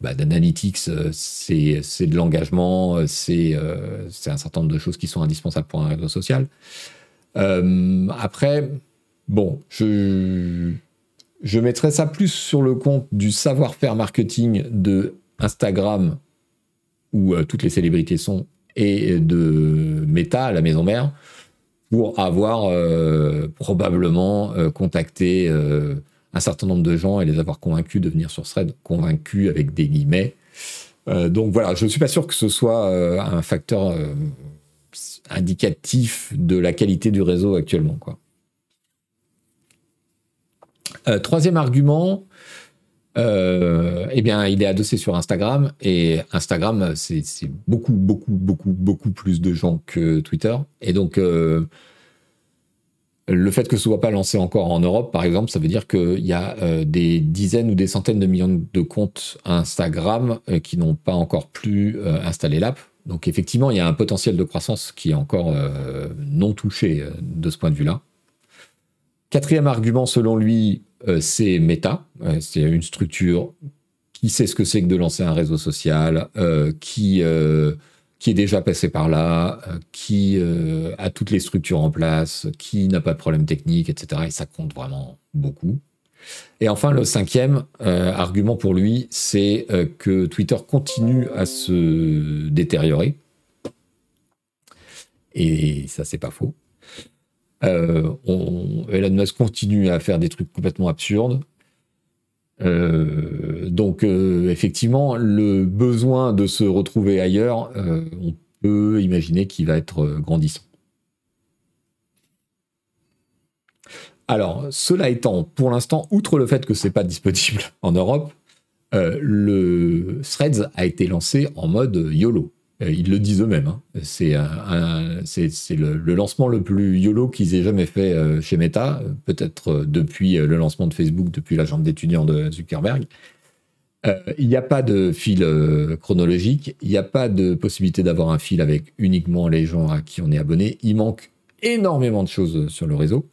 d'analytics, c'est de l'engagement, c'est un certain nombre de choses qui sont indispensables pour un réseau social. Après, je mettrais ça plus sur le compte du savoir-faire marketing de Instagram, où toutes les célébrités sont, et de Meta, la maison mère, pour avoir probablement contacté un certain nombre de gens et les avoir convaincus de venir sur Threads, convaincus avec des guillemets. Donc voilà, je ne suis pas sûr que ce soit un facteur indicatif de la qualité du réseau actuellement, quoi. Troisième argument, il est adossé sur Instagram, et Instagram, c'est beaucoup, beaucoup, beaucoup, beaucoup plus de gens que Twitter. Et donc, le fait que ce ne soit pas lancé encore en Europe, par exemple, ça veut dire qu'il y a des dizaines ou des centaines de millions de comptes Instagram qui n'ont pas encore plus installé l'app. Donc, effectivement, il y a un potentiel de croissance qui est encore non touché de ce point de vue-là. Quatrième argument, selon lui, c'est Meta. C'est une structure qui sait ce que c'est que de lancer un réseau social, qui est déjà passé par là, qui a toutes les structures en place, qui n'a pas de problème technique, etc. Et ça compte vraiment beaucoup. Et enfin, le cinquième argument pour lui, c'est que Twitter continue à se détériorer. Et ça, c'est pas faux. Elon Musk continue à faire des trucs complètement absurdes. Donc effectivement, le besoin de se retrouver ailleurs, on peut imaginer qu'il va être grandissant. Alors, cela étant, pour l'instant, outre le fait que c'est pas disponible en Europe, le Threads a été lancé en mode YOLO. Ils le disent eux-mêmes, hein. C'est le lancement le plus YOLO qu'ils aient jamais fait chez Meta, peut-être depuis le lancement de Facebook, depuis la jambe d'étudiants de Zuckerberg. Il n'y a pas de fil chronologique, il n'y a pas de possibilité d'avoir un fil avec uniquement les gens à qui on est abonné. Il manque énormément de choses sur le réseau.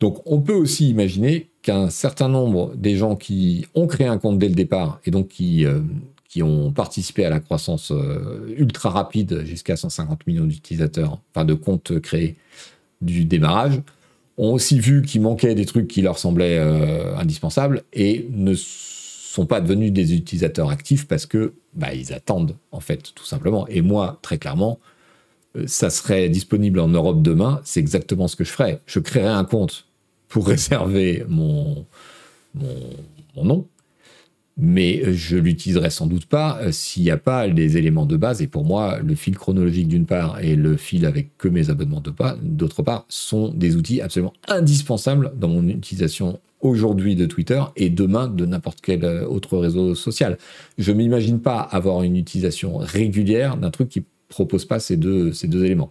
Donc on peut aussi imaginer qu'un certain nombre des gens qui ont créé un compte dès le départ et donc qui ont participé à la croissance ultra rapide jusqu'à 150 millions d'utilisateurs, enfin de comptes créés du démarrage, ont aussi vu qu'il manquait des trucs qui leur semblaient indispensables et ne sont pas devenus des utilisateurs actifs parce que ils attendent en fait tout simplement. Et moi, très clairement, ça serait disponible en Europe demain, c'est exactement ce que je ferais. Je créerais un compte pour réserver mon nom, mais je l'utiliserai sans doute pas s'il n'y a pas les éléments de base. Et pour moi, le fil chronologique d'une part et le fil avec que mes abonnements d'autre part sont des outils absolument indispensables dans mon utilisation aujourd'hui de Twitter et demain de n'importe quel autre réseau social. Je ne m'imagine pas avoir une utilisation régulière d'un truc qui propose pas ces deux éléments.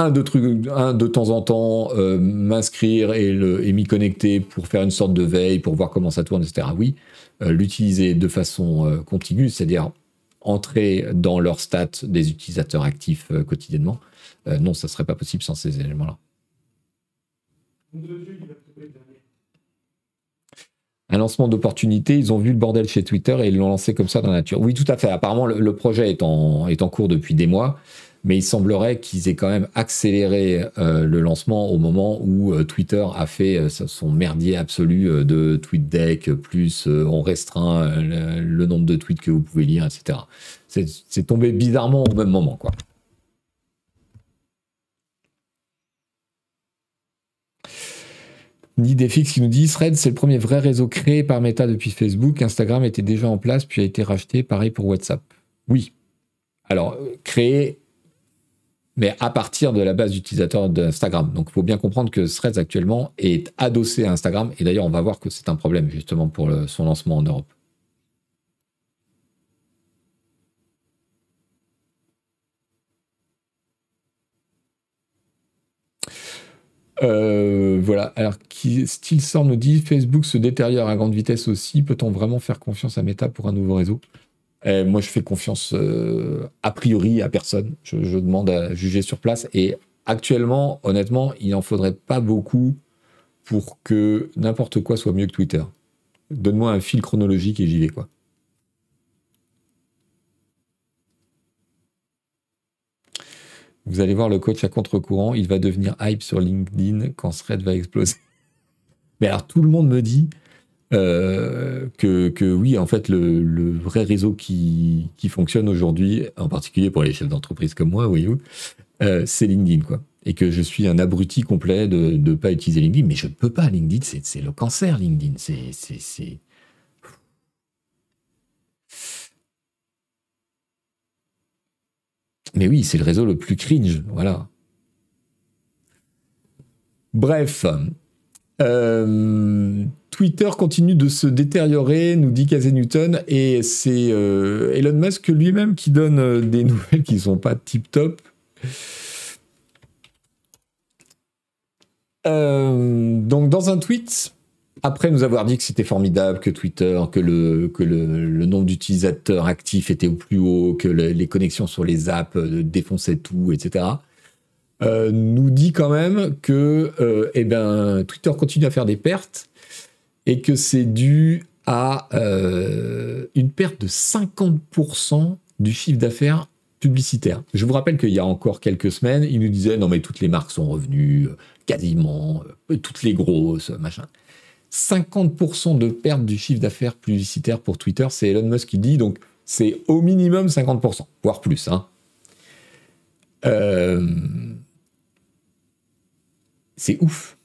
De temps en temps, m'inscrire et m'y connecter pour faire une sorte de veille, pour voir comment ça tourne, etc. Oui, l'utiliser de façon continue, c'est-à-dire entrer dans leurs stats des utilisateurs actifs quotidiennement. Non, ça ne serait pas possible sans ces éléments-là. Un lancement d'opportunité, ils ont vu le bordel chez Twitter et ils l'ont lancé comme ça dans la nature. Oui, tout à fait. Apparemment, le projet est en cours depuis des mois, mais il semblerait qu'ils aient quand même accéléré le lancement au moment où Twitter a fait son merdier absolu de TweetDeck, plus on restreint le nombre de tweets que vous pouvez lire, etc. C'est tombé bizarrement au même moment, quoi. Nidefix qui nous dit « Threads, c'est le premier vrai réseau créé par Meta depuis Facebook. Instagram était déjà en place, puis a été racheté. Pareil pour WhatsApp. » Oui. Alors, créé, mais à partir de la base d'utilisateurs d'Instagram. Donc, il faut bien comprendre que Threads, actuellement, est adossé à Instagram. Et d'ailleurs, on va voir que c'est un problème, justement, pour son lancement en Europe. Voilà, alors Stilstorm nous dit Facebook se détériore à grande vitesse aussi, peut-on vraiment faire confiance à Meta pour un nouveau réseau ? Moi je fais confiance a priori à personne, je demande à juger sur place et actuellement honnêtement il n'en faudrait pas beaucoup pour que n'importe quoi soit mieux que Twitter. Donne-moi un fil chronologique et j'y vais, quoi. Vous allez voir le coach à contre-courant, il va devenir hype sur LinkedIn quand Threads va exploser. Mais alors tout le monde me dit que oui, en fait, le vrai réseau qui fonctionne aujourd'hui, en particulier pour les chefs d'entreprise comme moi, voyez-vous, c'est LinkedIn, quoi. Et que je suis un abruti complet de ne pas utiliser LinkedIn, mais je ne peux pas, LinkedIn, c'est le cancer, LinkedIn, c'est... Mais oui, c'est le réseau le plus cringe, voilà. Bref, Twitter continue de se détériorer, nous dit Casey Newton, et c'est Elon Musk lui-même qui donne des nouvelles qui ne sont pas tip-top. Donc dans un tweet... Après nous avoir dit que c'était formidable, que Twitter, que le nombre d'utilisateurs actifs était au plus haut, que les connexions sur les apps défonçaient tout, etc., nous dit quand même que Twitter continue à faire des pertes et que c'est dû à une perte de 50% du chiffre d'affaires publicitaire. Je vous rappelle qu'il y a encore quelques semaines, il nous disait « Non mais toutes les marques sont revenues, quasiment, toutes les grosses, machin ». 50% de perte du chiffre d'affaires publicitaire pour Twitter, c'est Elon Musk qui dit, donc c'est au minimum 50%, voire plus. Hein. C'est ouf.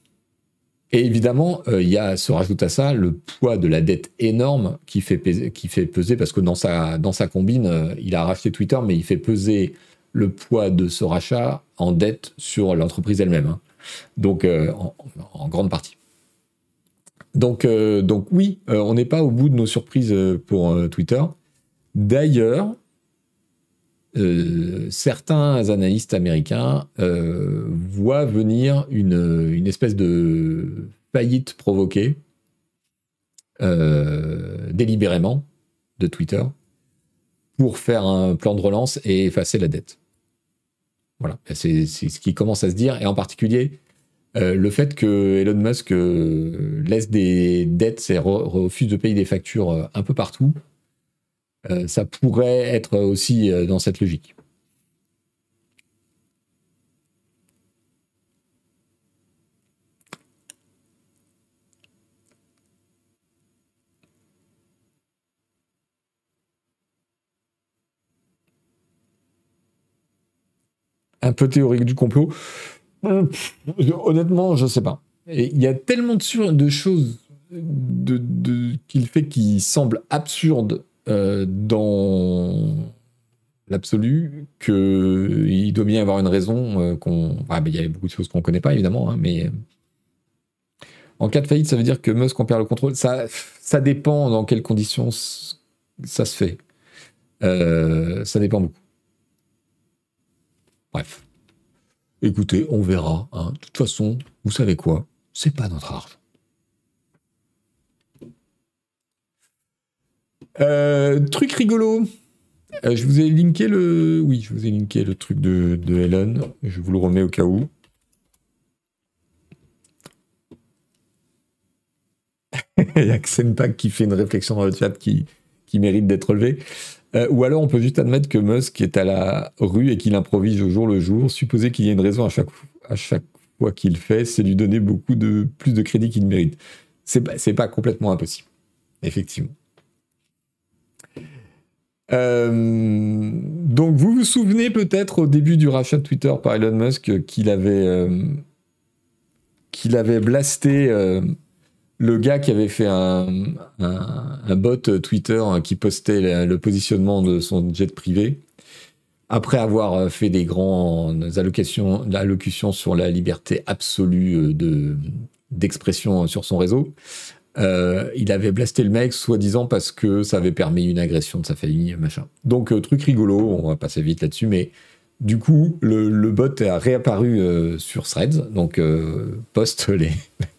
Et évidemment, se rajoute à ça le poids de la dette énorme qui fait peser, parce que dans sa combine, il a racheté Twitter, mais il fait peser le poids de ce rachat en dette sur l'entreprise elle-même. Hein. Donc, en grande partie. Donc oui, on n'est pas au bout de nos surprises pour Twitter. D'ailleurs, certains analystes américains voient venir une espèce de faillite provoquée délibérément de Twitter pour faire un plan de relance et effacer la dette. Voilà, c'est ce qui commence à se dire, et en particulier le fait que Elon Musk laisse des dettes et refuse de payer des factures un peu partout. Ça pourrait être aussi dans cette logique. Un peu théorique du complot. Honnêtement, je ne sais pas. Il y a tellement de choses qu'il fait qui semblent absurdes dans l'absolu, qu'il doit bien y avoir une raison il y a beaucoup de choses qu'on ne connaît pas, évidemment, hein, mais en cas de faillite, ça veut dire que Musk en perd le contrôle. Ça dépend dans quelles conditions ça se fait. Ça dépend beaucoup. Bref. Écoutez, on verra. Hein. De toute façon, vous savez quoi? C'est pas notre argent. Truc rigolo. Je vous ai linké le... Oui, je vous ai linké le truc de Elon. Je vous le remets au cas où. Il y a que Senpak qui fait une réflexion dans le chat qui mérite d'être relevée. Ou alors on peut juste admettre que Musk est à la rue et qu'il improvise au jour le jour. Supposer qu'il y ait une raison à chaque fois qu'il fait, c'est lui donner beaucoup plus de crédit qu'il mérite. C'est pas complètement impossible, effectivement. Donc vous vous souvenez peut-être au début du rachat de Twitter par Elon Musk qu'il avait blasté le gars qui avait fait un bot Twitter qui postait le positionnement de son jet privé après avoir fait des grandes allocutions sur la liberté absolue d'expression sur son réseau. Il avait blasté le mec, soi-disant parce que ça avait permis une agression de sa famille, machin. Donc, truc rigolo, on va passer vite là-dessus, mais du coup, le bot a réapparu sur Threads, donc poste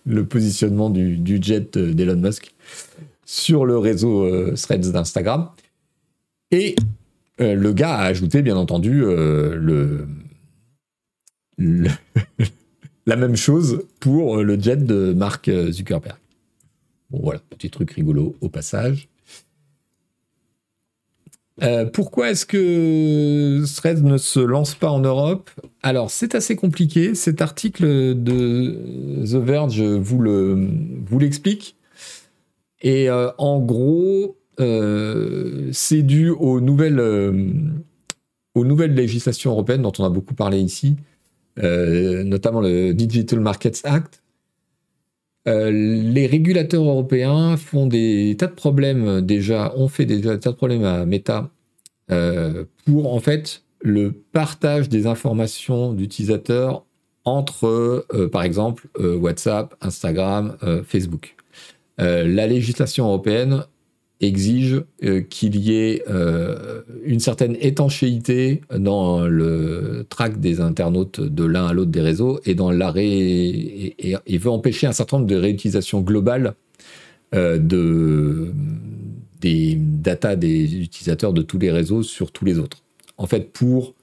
le positionnement du jet d'Elon Musk sur le réseau Threads d'Instagram. Et le gars a ajouté, bien entendu, la même chose pour le jet de Mark Zuckerberg. Bon, voilà, petit truc rigolo au passage. Pourquoi est-ce que Threads ne se lance pas en Europe? Alors, c'est assez compliqué. Cet article de The Verge vous l'explique. Et en gros, c'est dû aux nouvelles législations européennes dont on a beaucoup parlé ici, notamment le Digital Markets Act. Les régulateurs européens font des tas de problèmes ont fait des tas de problèmes à Meta pour en fait le partage des informations d'utilisateurs entre par exemple WhatsApp, Instagram, Facebook. La législation européenne exige qu'il y ait une certaine étanchéité dans le track des internautes de l'un à l'autre des réseaux et dans l'arrêt et veut empêcher un certain nombre de réutilisations globales des data des utilisateurs de tous les réseaux sur tous les autres. En fait, pour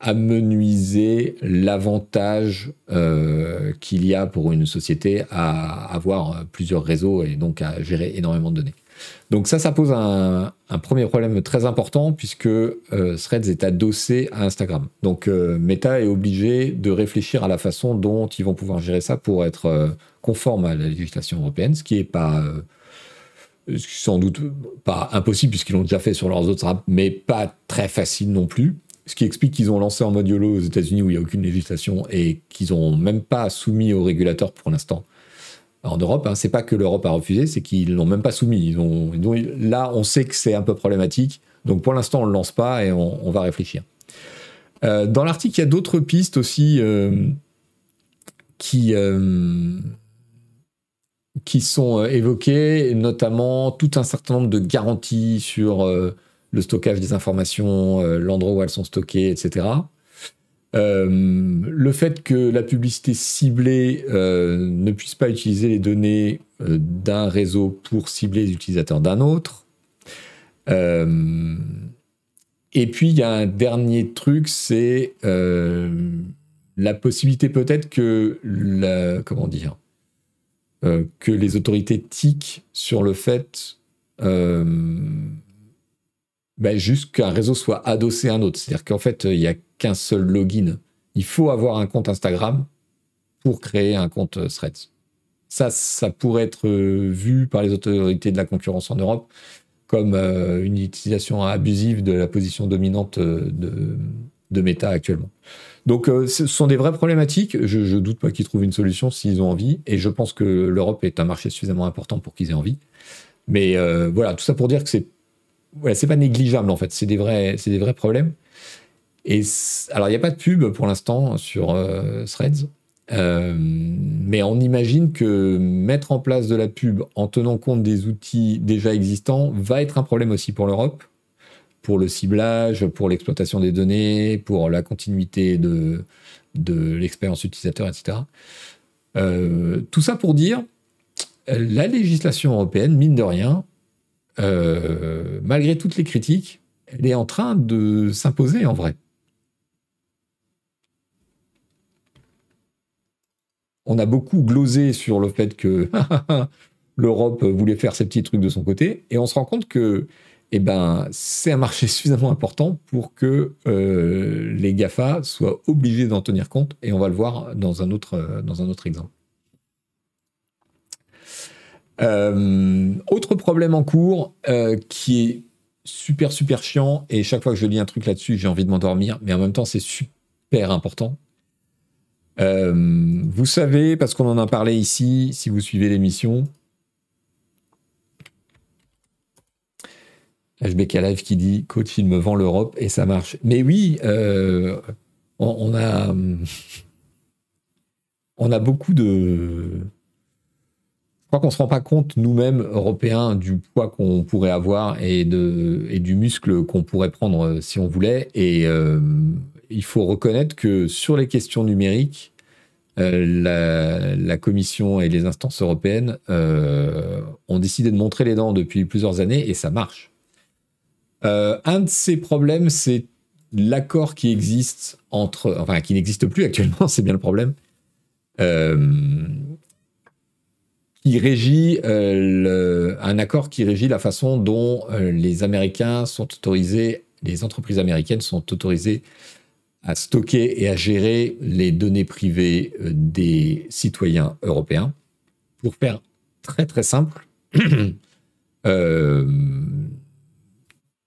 amenuiser l'avantage qu'il y a pour une société à avoir plusieurs réseaux et donc à gérer énormément de données. Donc ça pose un premier problème très important puisque Threads est adossé à Instagram. Donc Meta est obligé de réfléchir à la façon dont ils vont pouvoir gérer ça pour être conforme à la législation européenne, ce qui est pas sans doute pas impossible puisqu'ils l'ont déjà fait sur leurs autres apps, mais pas très facile non plus. Ce qui explique qu'ils ont lancé en mode YOLO aux États-Unis où il n'y a aucune législation et qu'ils n'ont même pas soumis aux régulateurs pour l'instant en Europe, hein, c'est pas que l'Europe a refusé, c'est qu'ils l'ont même pas soumis. Là, on sait que c'est un peu problématique, donc pour l'instant, on le lance pas et on va réfléchir. Dans l'article, il y a d'autres pistes aussi qui sont évoquées, notamment tout un certain nombre de garanties sur le stockage des informations, l'endroit où elles sont stockées, etc. Le fait que la publicité ciblée ne puisse pas utiliser les données d'un réseau pour cibler les utilisateurs d'un autre. Et puis, il y a un dernier truc, c'est la possibilité peut-être que que les autorités tiquent sur le fait juste qu'un réseau soit adossé à un autre. C'est-à-dire qu'en fait, il n'y a qu'un seul login. Il faut avoir un compte Instagram pour créer un compte Threads. Ça pourrait être vu par les autorités de la concurrence en Europe comme une utilisation abusive de la position dominante de Meta actuellement. Donc, ce sont des vraies problématiques. Je ne doute pas qu'ils trouvent une solution s'ils ont envie. Et je pense que l'Europe est un marché suffisamment important pour qu'ils aient envie. Mais voilà, tout ça pour dire que c'est pas négligeable, en fait. C'est des vrais problèmes. Et alors, il n'y a pas de pub pour l'instant sur Threads. Mais on imagine que mettre en place de la pub en tenant compte des outils déjà existants va être un problème aussi pour l'Europe, pour le ciblage, pour l'exploitation des données, pour la continuité de l'expérience utilisateur, etc. Tout ça pour dire, la législation européenne, mine de rien, malgré toutes les critiques, elle est en train de s'imposer en vrai. On a beaucoup glosé sur le fait que l'Europe voulait faire ses petits trucs de son côté, et on se rend compte que c'est un marché suffisamment important pour que les GAFA soient obligés d'en tenir compte, et on va le voir dans un autre exemple. Autre problème en cours qui est super, super chiant, et chaque fois que je lis un truc là-dessus, j'ai envie de m'endormir, mais en même temps, c'est super important. Vous savez, parce qu'on en a parlé ici, si vous suivez l'émission... HBK Live qui dit « Coach, il me vend l'Europe et ça marche ». Mais oui, on a beaucoup de... Je crois qu'on ne se rend pas compte, nous-mêmes, Européens, du poids qu'on pourrait avoir et du muscle qu'on pourrait prendre si on voulait. Et il faut reconnaître que sur les questions numériques, la Commission et les instances européennes ont décidé de montrer les dents depuis plusieurs années et ça marche. Un de ces problèmes, c'est l'accord qui existe qui n'existe plus actuellement, c'est bien le problème, qui régit un accord qui régit la façon dont les entreprises américaines sont autorisées à stocker et à gérer les données privées des citoyens européens. Pour faire très très simple,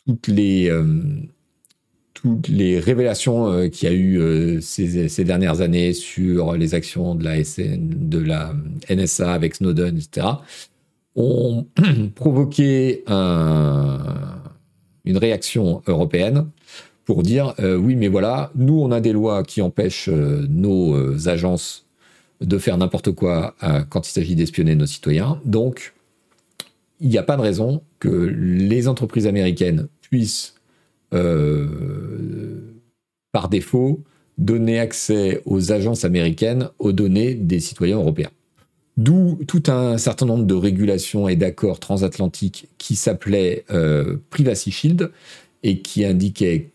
toutes les révélations qu'il y a eu ces dernières années sur les actions de la NSA avec Snowden, etc., ont provoqué une réaction européenne pour dire oui, mais voilà, nous, on a des lois qui empêchent nos agences de faire n'importe quoi quand il s'agit d'espionner nos citoyens. Donc, il n'y a pas de raison que les entreprises américaines puissent, par défaut, donner accès aux agences américaines aux données des citoyens européens. D'où tout un certain nombre de régulations et d'accords transatlantiques qui s'appelaient Privacy Shield et qui indiquaient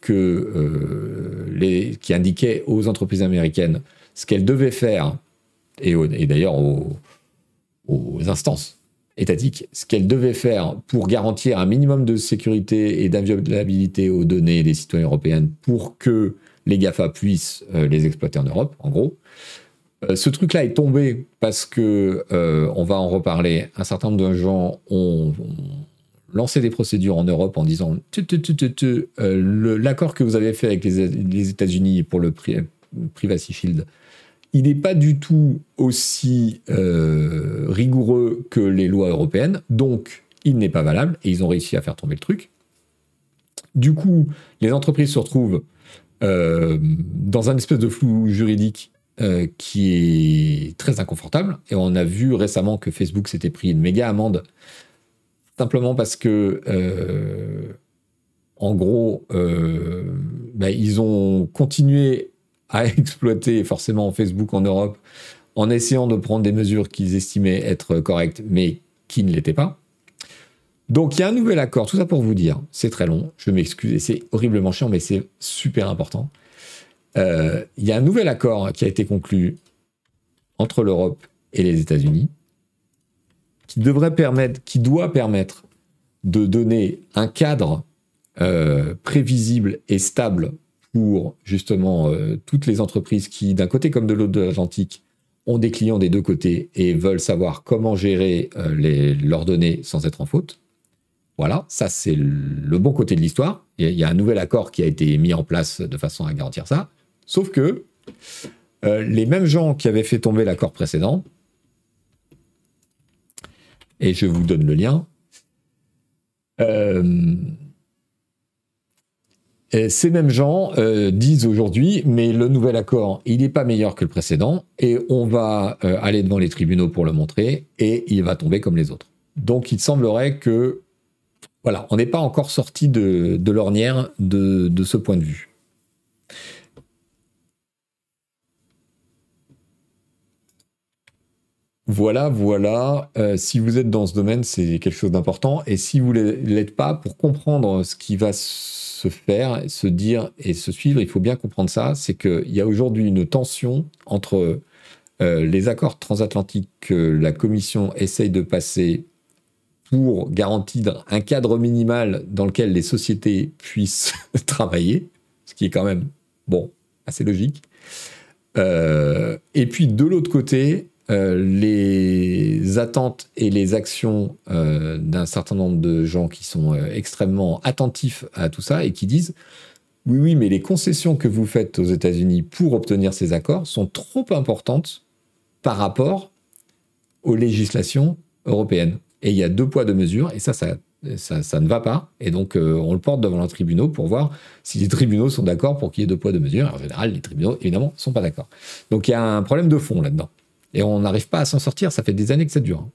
aux entreprises américaines ce qu'elles devaient faire, et d'ailleurs aux instances étatiques, ce qu'elle devait faire pour garantir un minimum de sécurité et d'inviolabilité aux données des citoyens européens pour que les GAFA puissent les exploiter en Europe, en gros. Ce truc-là est tombé parce que, on va en reparler, un certain nombre de gens ont lancé des procédures en Europe en disant l'accord que vous avez fait avec les États-Unis pour le Privacy Shield, il n'est pas du tout aussi rigoureux que les lois européennes, donc il n'est pas valable, et ils ont réussi à faire tomber le truc. Du coup, les entreprises se retrouvent dans un espèce de flou juridique qui est très inconfortable, et on a vu récemment que Facebook s'était pris une méga amende, simplement parce que en gros ils ont continué à exploiter forcément Facebook en Europe en essayant de prendre des mesures qu'ils estimaient être correctes mais qui ne l'étaient pas. Donc il y a un nouvel accord, tout ça pour vous dire, c'est très long, je m'excuse et c'est horriblement chiant mais c'est super important. Il y a un nouvel accord qui a été conclu entre l'Europe et les États-Unis qui doit permettre de donner un cadre prévisible et stable pour justement toutes les entreprises qui, d'un côté comme de l'autre de l'Atlantique, ont des clients des deux côtés et veulent savoir comment gérer leurs données sans être en faute. Voilà, ça c'est le bon côté de l'histoire. Il y a un nouvel accord qui a été mis en place de façon à garantir ça. Sauf que les mêmes gens qui avaient fait tomber l'accord précédent, et je vous donne le lien, ces mêmes gens disent aujourd'hui, mais le nouvel accord, il n'est pas meilleur que le précédent, et on va aller devant les tribunaux pour le montrer, et il va tomber comme les autres. Donc il semblerait que, voilà, on n'est pas encore sorti de l'ornière de ce point de vue. Voilà. Si vous êtes dans ce domaine, c'est quelque chose d'important. Et si vous ne l'êtes pas, pour comprendre ce qui va se faire, se dire et se suivre, il faut bien comprendre ça. C'est qu'il y a aujourd'hui une tension entre les accords transatlantiques que la Commission essaye de passer pour garantir un cadre minimal dans lequel les sociétés puissent travailler, ce qui est quand même, assez logique. Et puis, de l'autre côté, les attentes et les actions d'un certain nombre de gens qui sont extrêmement attentifs à tout ça et qui disent « Oui, mais les concessions que vous faites aux États-Unis pour obtenir ces accords sont trop importantes par rapport aux législations européennes. » Et il y a deux poids, deux mesures, et ça ne va pas. Et donc, on le porte devant les tribunaux pour voir si les tribunaux sont d'accord pour qu'il y ait deux poids, deux mesures. Alors, en général, les tribunaux, évidemment, ne sont pas d'accord. Donc, il y a un problème de fond là-dedans. Et on n'arrive pas à s'en sortir, ça fait des années que ça dure.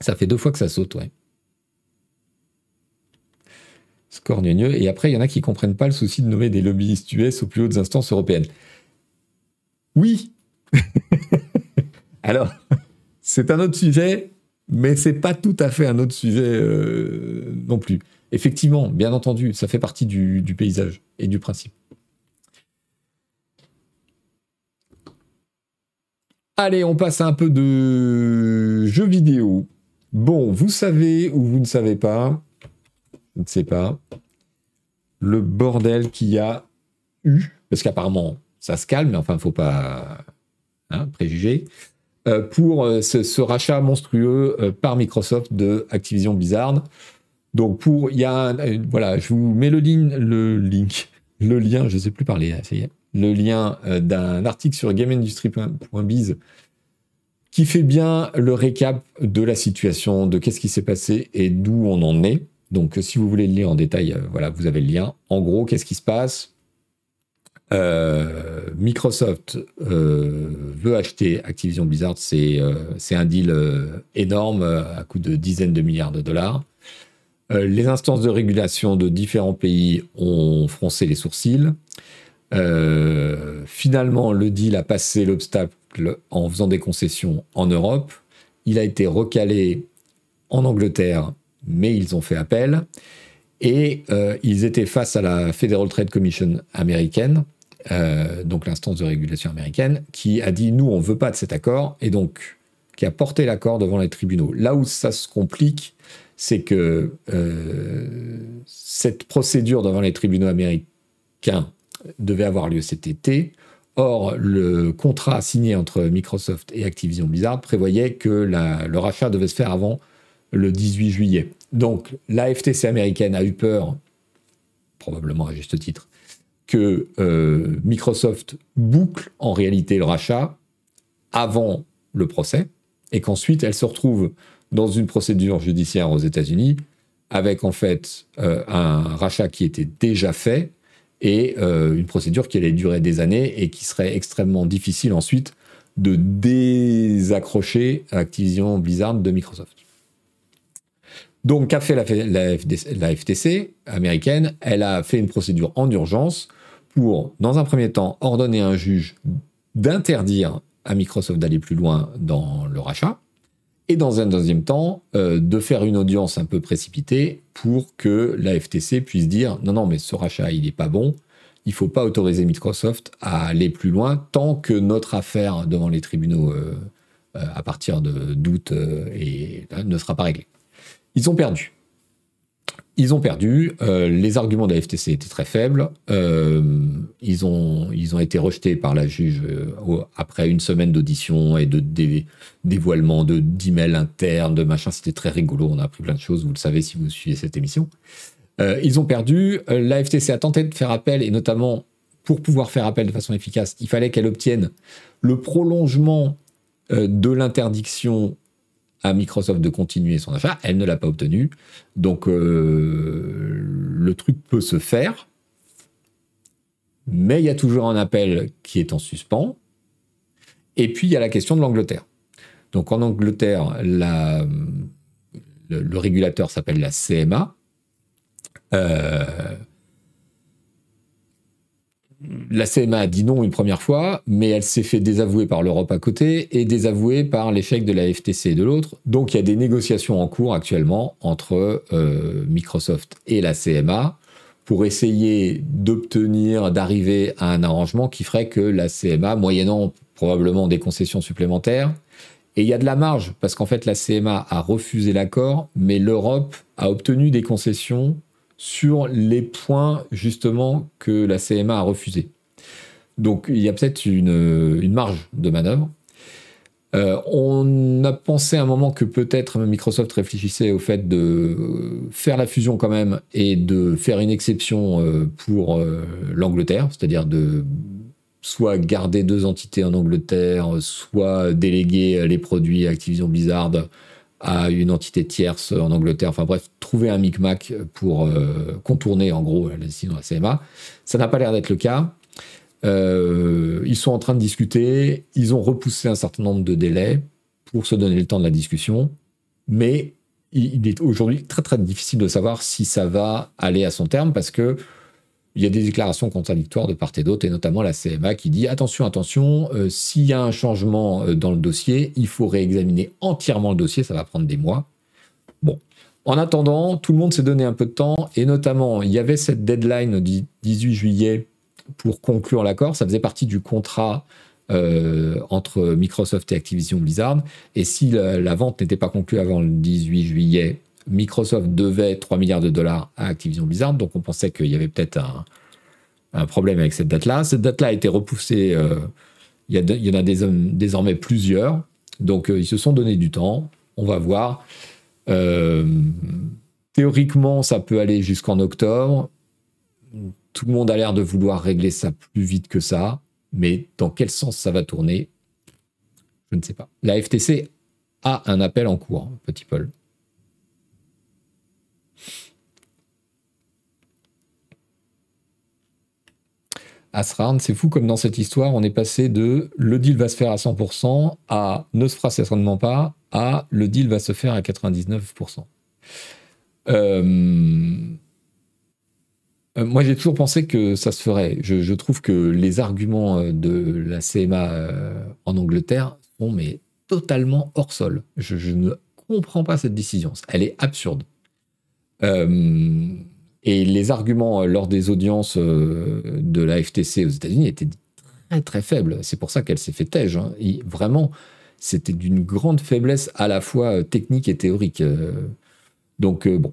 Ça fait 2 fois que ça saute, ouais. Scorgneux. Et après, il y en a qui ne comprennent pas le souci de nommer des lobbyistes US aux plus hautes instances européennes. Oui. Alors, c'est un autre sujet, mais c'est pas tout à fait un autre sujet non plus. Effectivement, bien entendu, ça fait partie du paysage et du principe. Allez, on passe à un peu de jeux vidéo. Bon, vous savez ou vous ne savez pas, je ne sais pas, le bordel qu'il y a eu, parce qu'apparemment, ça se calme, mais enfin, il ne faut pas préjuger, pour ce rachat monstrueux par Microsoft de Activision Blizzard. Donc, je vous mets le lien, je ne sais plus parler, essayez. Le lien d'un article sur GameIndustry.biz qui fait bien le récap de la situation, de qu'est-ce qui s'est passé et d'où on en est. Donc, si vous voulez le lire en détail, vous avez le lien. En gros, qu'est-ce qui se passe ? Microsoft veut acheter Activision Blizzard. C'est un deal énorme à coût de dizaines de milliards de dollars. Les instances de régulation de différents pays ont froncé les sourcils. Finalement, le deal a passé l'obstacle en faisant des concessions en Europe. Il a été recalé en Angleterre, mais ils ont fait appel. Et ils étaient face à la Federal Trade Commission américaine, donc l'instance de régulation américaine, qui a dit « Nous, on ne veut pas de cet accord », et donc qui a porté l'accord devant les tribunaux. Là où ça se complique, c'est que cette procédure devant les tribunaux américains devait avoir lieu cet été. Or, le contrat signé entre Microsoft et Activision Blizzard prévoyait que le rachat devait se faire avant le 18 juillet. Donc, la FTC américaine a eu peur, probablement à juste titre, que Microsoft boucle en réalité le rachat avant le procès et qu'ensuite elle se retrouve dans une procédure judiciaire aux États-Unis avec en fait un rachat qui était déjà fait et une procédure qui allait durer des années et qui serait extrêmement difficile ensuite de désaccrocher Activision Blizzard de Microsoft. Donc, qu'a fait la FTC américaine ? Elle a fait une procédure en urgence pour, dans un premier temps, ordonner à un juge d'interdire à Microsoft d'aller plus loin dans le rachat, et dans un deuxième temps, de faire une audience un peu précipitée pour que la FTC puisse dire « Non, non, mais ce rachat, il n'est pas bon, il ne faut pas autoriser Microsoft à aller plus loin tant que notre affaire devant les tribunaux à partir d'août ne sera pas réglée. » Ils ont perdu. Les arguments de la FTC étaient très faibles. Ils ont été rejetés par la juge après une semaine d'audition et de dévoilement d'emails internes, de machin. C'était très rigolo. On a appris plein de choses. Vous le savez si vous suivez cette émission. Ils ont perdu. La FTC a tenté de faire appel et notamment, pour pouvoir faire appel de façon efficace, il fallait qu'elle obtienne le prolongement de l'interdiction à Microsoft de continuer son achat. Elle ne l'a pas obtenu. Donc, le truc peut se faire. Mais il y a toujours un appel qui est en suspens. Et puis, il y a la question de l'Angleterre. Donc, en Angleterre, le régulateur s'appelle la CMA. La CMA a dit non une première fois, mais elle s'est fait désavouer par l'Europe à côté et désavouer par l'échec de la FTC de l'autre. Donc il y a des négociations en cours actuellement entre Microsoft et la CMA pour essayer d'arriver à un arrangement qui ferait que la CMA, moyennant probablement des concessions supplémentaires, et il y a de la marge, parce qu'en fait la CMA a refusé l'accord, mais l'Europe a obtenu des concessions sur les points, justement, que la CMA a refusés. Donc, il y a peut-être une marge de manœuvre. On a pensé à un moment que peut-être Microsoft réfléchissait au fait de faire la fusion quand même et de faire une exception pour l'Angleterre, c'est-à-dire de soit garder deux entités en Angleterre, soit déléguer les produits Activision Blizzard à une entité tierce en Angleterre, enfin bref, trouver un micmac pour contourner en gros la décision de la CMA. Ça n'a pas l'air d'être le cas. Ils sont en train de discuter, ils ont repoussé un certain nombre de délais pour se donner le temps de la discussion, mais il est aujourd'hui très très difficile de savoir si ça va aller à son terme, parce que il y a des déclarations contradictoires de part et d'autre, et notamment la CMA qui dit « Attention, s'il y a un changement dans le dossier, il faut réexaminer entièrement le dossier, ça va prendre des mois. » Bon. En attendant, tout le monde s'est donné un peu de temps, et notamment, il y avait cette deadline du 18 juillet pour conclure l'accord. Ça faisait partie du contrat entre Microsoft et Activision Blizzard, et si la vente n'était pas conclue avant le 18 juillet, Microsoft devait 3 milliards de dollars à Activision Blizzard, donc on pensait qu'il y avait peut-être un problème avec cette date-là. Cette date-là a été repoussée, il y en a désormais plusieurs, donc ils se sont donné du temps, on va voir. Théoriquement, ça peut aller jusqu'en octobre, tout le monde a l'air de vouloir régler ça plus vite que ça, mais dans quel sens ça va tourner, je ne sais pas. La FTC a un appel en cours, petit Paul. Asran, c'est fou comme dans cette histoire, on est passé de « le deal va se faire à 100% » à « ne se fera certainement pas » à « le deal va se faire à 99%. ». Moi, j'ai toujours pensé que ça se ferait. Je trouve que les arguments de la CMA en Angleterre sont mais totalement hors sol. Je ne comprends pas cette décision. Elle est absurde. Et les arguments lors des audiences de la FTC aux États-Unis étaient très très faibles. C'est pour ça qu'elle s'est fait têche, hein. Vraiment, c'était d'une grande faiblesse à la fois technique et théorique. Donc bon.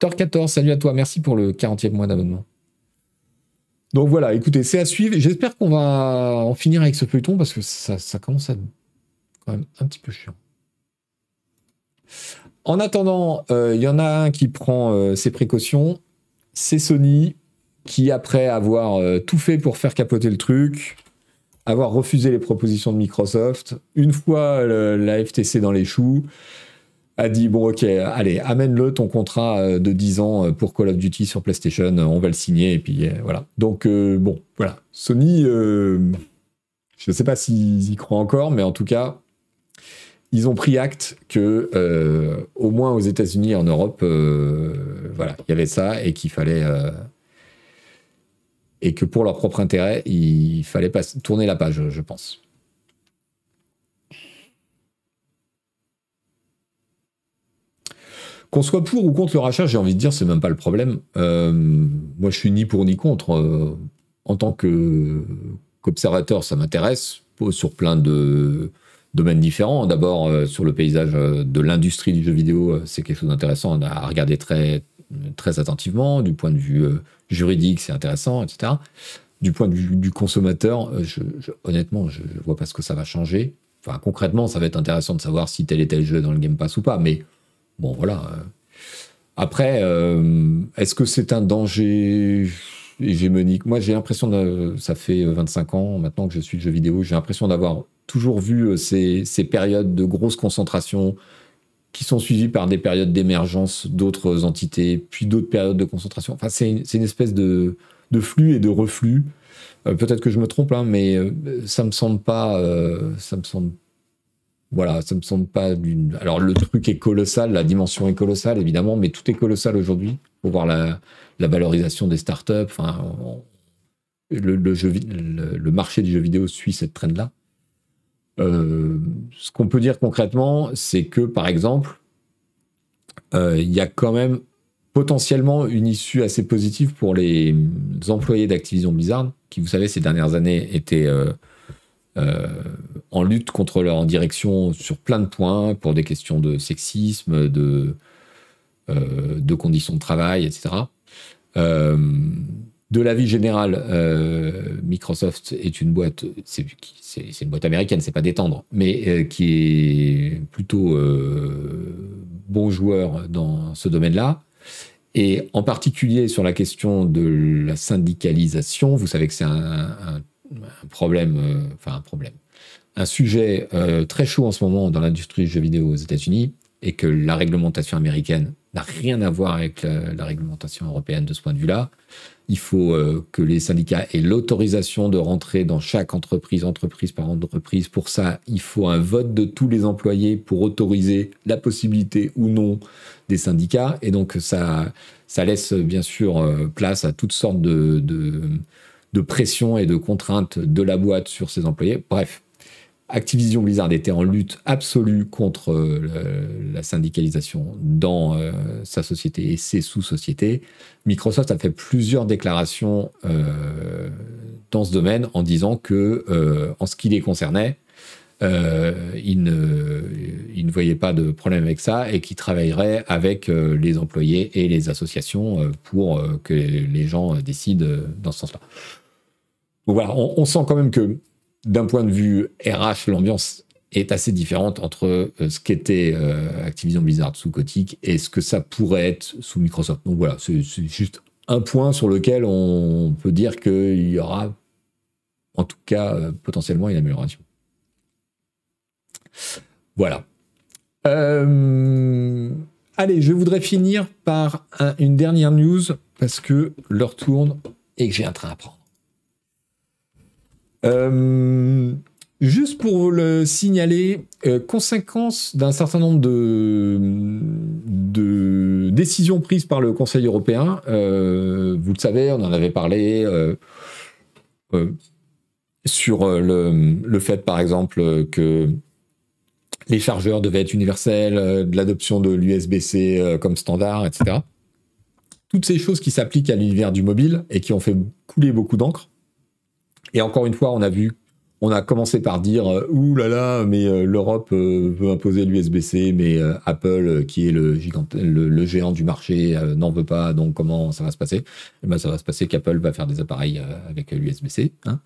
Thor14, salut à toi, merci pour le 40e mois d'abonnement. Donc voilà, écoutez, c'est à suivre. J'espère qu'on va en finir avec ce feuilleton parce que ça commence à être quand même un petit peu chiant. En attendant, il y en a un qui prend ses précautions, c'est Sony, qui, après avoir tout fait pour faire capoter le truc, avoir refusé les propositions de Microsoft, une fois la FTC dans les choux, a dit, bon, ok, allez, amène-le, ton contrat de 10 ans pour Call of Duty sur PlayStation, on va le signer, et puis voilà. Donc, bon, voilà. Sony, je ne sais pas s'ils y croient encore, mais en tout cas, ils ont pris acte que, au moins aux États-Unis et en Europe, voilà, il y avait ça, et qu'il fallait... et que pour leur propre intérêt, il fallait pas tourner la page, je pense. Qu'on soit pour ou contre le rachat, j'ai envie de dire, c'est même pas le problème. Moi, je suis ni pour ni contre. En tant qu'observateur, ça m'intéresse, sur plein de domaines différents. D'abord, sur le paysage de l'industrie du jeu vidéo, c'est quelque chose d'intéressant. On a regardé très, très attentivement, du point de vue... juridique, c'est intéressant, etc. Du point de vue du consommateur, honnêtement, je ne vois pas ce que ça va changer. Enfin, concrètement, ça va être intéressant de savoir si tel et tel jeu est dans le Game Pass ou pas, mais bon, voilà. Après, est-ce que c'est un danger hégémonique ? Moi, j'ai l'impression, ça fait 25 ans maintenant que je suis le jeu vidéo, j'ai l'impression d'avoir toujours vu ces périodes de grosse concentration qui sont suivis par des périodes d'émergence d'autres entités, puis d'autres périodes de concentration. Enfin, c'est une espèce de flux et de reflux. Peut-être que je me trompe, hein, mais ça me semble pas... Voilà, ça me semble pas d'une... Alors, le truc est colossal, la dimension est colossale, évidemment, mais tout est colossal aujourd'hui. Il faut voir la valorisation des startups. Enfin, le marché du jeu vidéo suit cette trend-là. Ce qu'on peut dire concrètement, c'est que, par exemple, il y a quand même potentiellement une issue assez positive pour les employés d'Activision Blizzard, qui, vous savez, ces dernières années étaient en lutte contre leur direction sur plein de points, pour des questions de sexisme, de conditions de travail, etc. De l'avis général, Microsoft est une boîte, c'est une boîte américaine, c'est pas détendre, mais qui est plutôt bon joueur dans ce domaine-là. Et en particulier sur la question de la syndicalisation, vous savez que c'est un problème, enfin un problème, un sujet très chaud en ce moment dans l'industrie du jeu vidéo aux États-Unis, et que la réglementation américaine n'a rien à voir avec la réglementation européenne de ce point de vue-là. Il faut que les syndicats aient l'autorisation de rentrer dans chaque entreprise par entreprise. Pour ça, il faut un vote de tous les employés pour autoriser la possibilité ou non des syndicats. Et donc, ça laisse bien sûr place à toutes sortes de pressions et de contraintes de la boîte sur ses employés. Bref, Activision Blizzard était en lutte absolue contre la syndicalisation dans sa société et ses sous-sociétés. Microsoft a fait plusieurs déclarations dans ce domaine en disant que, en ce qui les concernait, ils ne voyaient pas de problème avec ça et qu'ils travailleraient avec les employés et les associations pour que les gens décident dans ce sens-là. Donc voilà, on sent quand même que d'un point de vue RH, l'ambiance est assez différente entre ce qu'était Activision Blizzard sous Kotick et ce que ça pourrait être sous Microsoft. Donc voilà, c'est juste un point sur lequel on peut dire qu'il y aura, en tout cas, potentiellement une amélioration. Voilà. Allez, je voudrais finir par une dernière news, parce que l'heure tourne et que j'ai un train à prendre. Juste pour le signaler, conséquence d'un certain nombre de décisions prises par le Conseil européen, vous le savez, on en avait parlé sur le fait, par exemple, que les chargeurs devaient être universels, de l'adoption de l'USB-C comme standard, etc. Toutes ces choses qui s'appliquent à l'univers du mobile et qui ont fait couler beaucoup d'encre. Et encore une fois, on a commencé par dire « Ouh là là, mais l'Europe veut imposer l'USB-C, mais Apple, qui est le géant du marché, n'en veut pas, donc comment ça va se passer ?» Eh bien, ça va se passer qu'Apple va faire des appareils avec l'USB-C. Hein.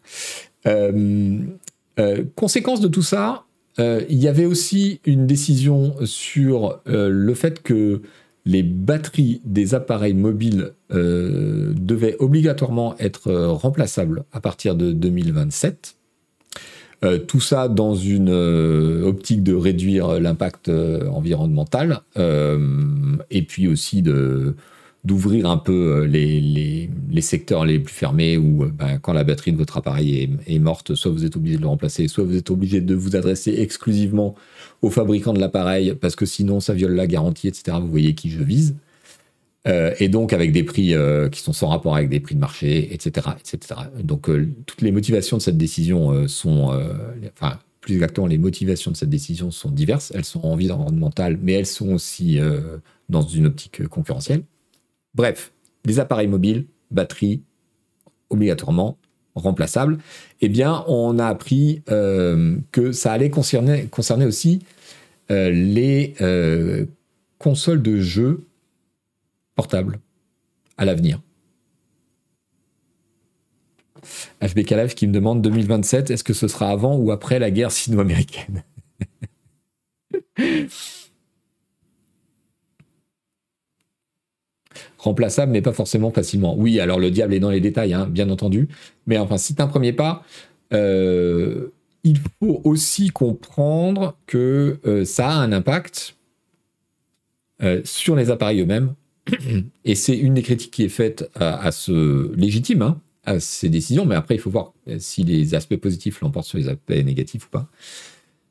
Conséquence de tout ça, il y avait aussi une décision sur le fait que les batteries des appareils mobiles devaient obligatoirement être remplaçables à partir de 2027. Tout ça dans une optique de réduire l'impact environnemental et puis aussi d'ouvrir un peu les secteurs les plus fermés où ben, quand la batterie de votre appareil est morte, soit vous êtes obligé de le remplacer, soit vous êtes obligé de vous adresser exclusivement aux fabricants de l'appareil parce que sinon ça viole la garantie, etc. Vous voyez qui je vise. Et donc avec des prix qui sont sans rapport avec des prix de marché, etc. etc. Donc toutes les motivations de cette décision sont... enfin, plus exactement, les motivations de cette décision sont diverses. Elles sont environnementales, mais elles sont aussi dans une optique concurrentielle. Bref, les appareils mobiles, batteries, obligatoirement remplaçables. Eh bien, on a appris que ça allait concerner aussi les consoles de jeux portables à l'avenir. HBK Live qui me demande 2027, est-ce que ce sera avant ou après la guerre sino-américaine ? Remplaçable, mais pas forcément facilement. Oui, alors le diable est dans les détails, hein, bien entendu. Mais enfin, c'est un premier pas. Il faut aussi comprendre que ça a un impact sur les appareils eux-mêmes. Et c'est une des critiques qui est faite à ce légitime, hein, à ces décisions. Mais après, il faut voir si les aspects positifs l'emportent sur les aspects négatifs ou pas.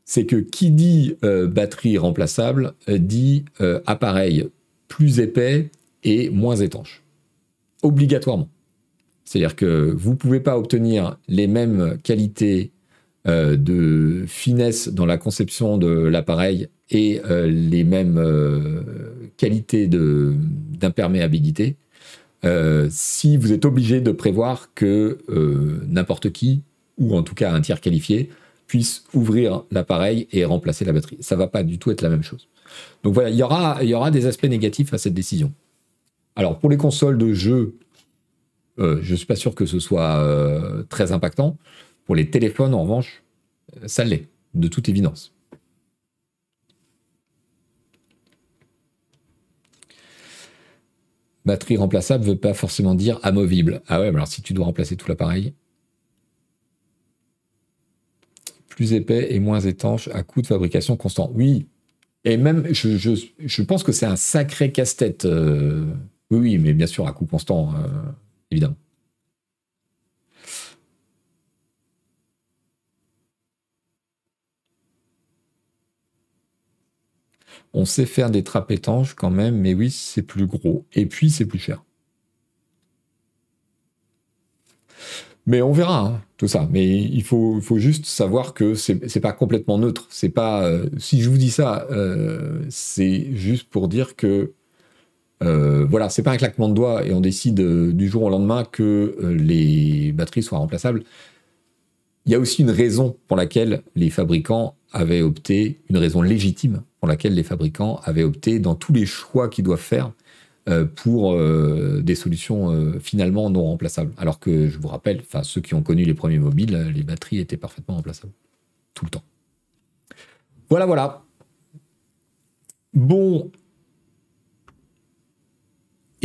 C'est que qui dit batterie remplaçable dit appareil plus épais et moins étanche, obligatoirement. C'est-à-dire que vous ne pouvez pas obtenir les mêmes qualités de finesse dans la conception de l'appareil et les mêmes qualités d'imperméabilité si vous êtes obligé de prévoir que n'importe qui, ou en tout cas un tiers qualifié, puisse ouvrir l'appareil et remplacer la batterie. Ça ne va pas du tout être la même chose. Donc voilà, il y aura des aspects négatifs à cette décision. Alors, pour les consoles de jeux, je ne suis pas sûr que ce soit très impactant. Pour les téléphones, en revanche, ça l'est, de toute évidence. Batterie remplaçable ne veut pas forcément dire amovible. Ah ouais, mais alors si tu dois remplacer tout l'appareil. Plus épais et moins étanche à coût de fabrication constant. Oui, et même, je pense que c'est un sacré casse-tête... Oui, mais bien sûr, à coût constant, évidemment. On sait faire des trappes étanches quand même, mais oui, c'est plus gros. Et puis, c'est plus cher. Mais on verra, hein, tout ça. Mais il faut juste savoir que c'est pas complètement neutre. C'est pas, si je vous dis ça, c'est juste pour dire que voilà, c'est pas un claquement de doigts et on décide du jour au lendemain que les batteries soient remplaçables. Il y a aussi une raison pour laquelle les fabricants avaient opté, une raison légitime pour laquelle les fabricants avaient opté dans tous les choix qu'ils doivent faire pour des solutions finalement non remplaçables. Alors que, je vous rappelle, ceux qui ont connu les premiers mobiles, les batteries étaient parfaitement remplaçables. Tout le temps. Voilà, voilà. Bon...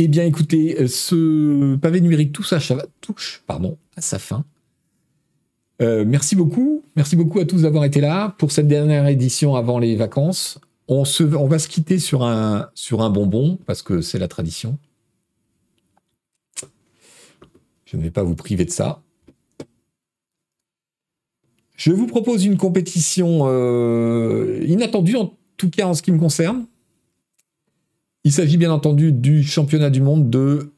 Eh bien, écoutez, ce pavé numérique touche à sa fin. Merci beaucoup à tous d'avoir été là pour cette dernière édition avant les vacances. On va se quitter sur un bonbon parce que c'est la tradition. Je ne vais pas vous priver de ça. Je vous propose une compétition inattendue, en tout cas en ce qui me concerne. Il s'agit bien entendu du championnat du monde de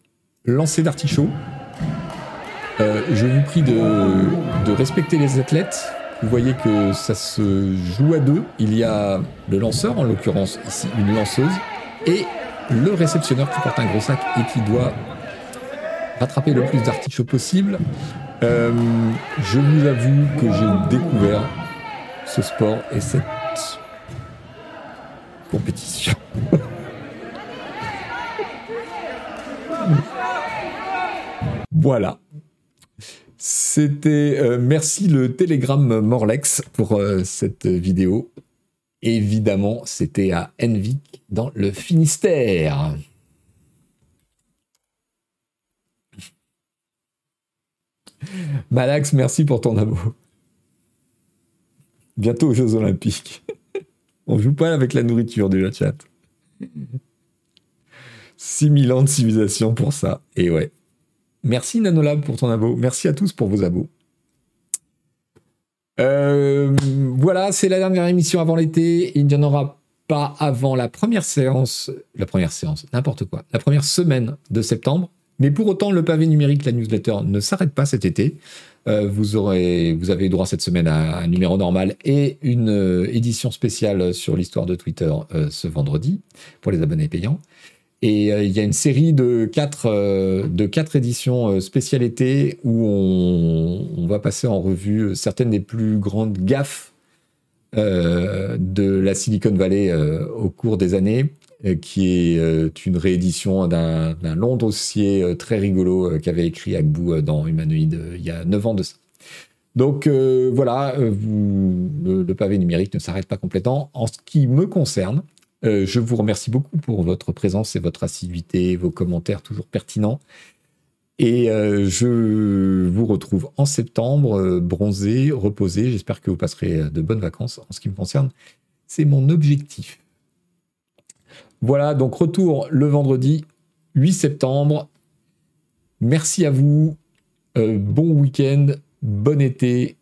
lancer d'artichaut. Je vous prie de respecter les athlètes. Vous voyez que ça se joue à deux. Il y a le lanceur, en l'occurrence ici une lanceuse, et le réceptionneur qui porte un gros sac et qui doit rattraper le plus d'artichauts possible. Je vous avoue que j'ai découvert ce sport et cette compétition. Voilà. C'était merci le Telegram Morlex pour cette vidéo. Évidemment, c'était à Envic dans le Finistère. Malax, merci pour ton abo. Bientôt aux Jeux Olympiques. On joue pas avec la nourriture déjà, chat. 6000 ans de civilisation pour ça. Et ouais. Merci Nanolab pour ton abo. Merci à tous pour vos abos. Voilà, c'est la dernière émission avant l'été. Il n'y en aura pas avant la première semaine de septembre. Mais pour autant, le pavé numérique, la newsletter, ne s'arrête pas cet été. Vous avez droit cette semaine à un numéro normal et une édition spéciale sur l'histoire de Twitter ce vendredi pour les abonnés payants. Et il y a une série de quatre éditions spéciales été où on va passer en revue certaines des plus grandes gaffes de la Silicon Valley au cours des années, qui est une réédition d'un long dossier très rigolo qu'avait écrit Agbou dans Humanoid il y a 9 ans de ça. Donc voilà, le pavé numérique ne s'arrête pas complètement. En ce qui me concerne, je vous remercie beaucoup pour votre présence et votre assiduité, vos commentaires toujours pertinents. Et je vous retrouve en septembre, bronzé, reposé. J'espère que vous passerez de bonnes vacances. En ce qui me concerne, c'est mon objectif. Voilà, donc retour le vendredi 8 septembre. Merci à vous. Bon week-end, bon été.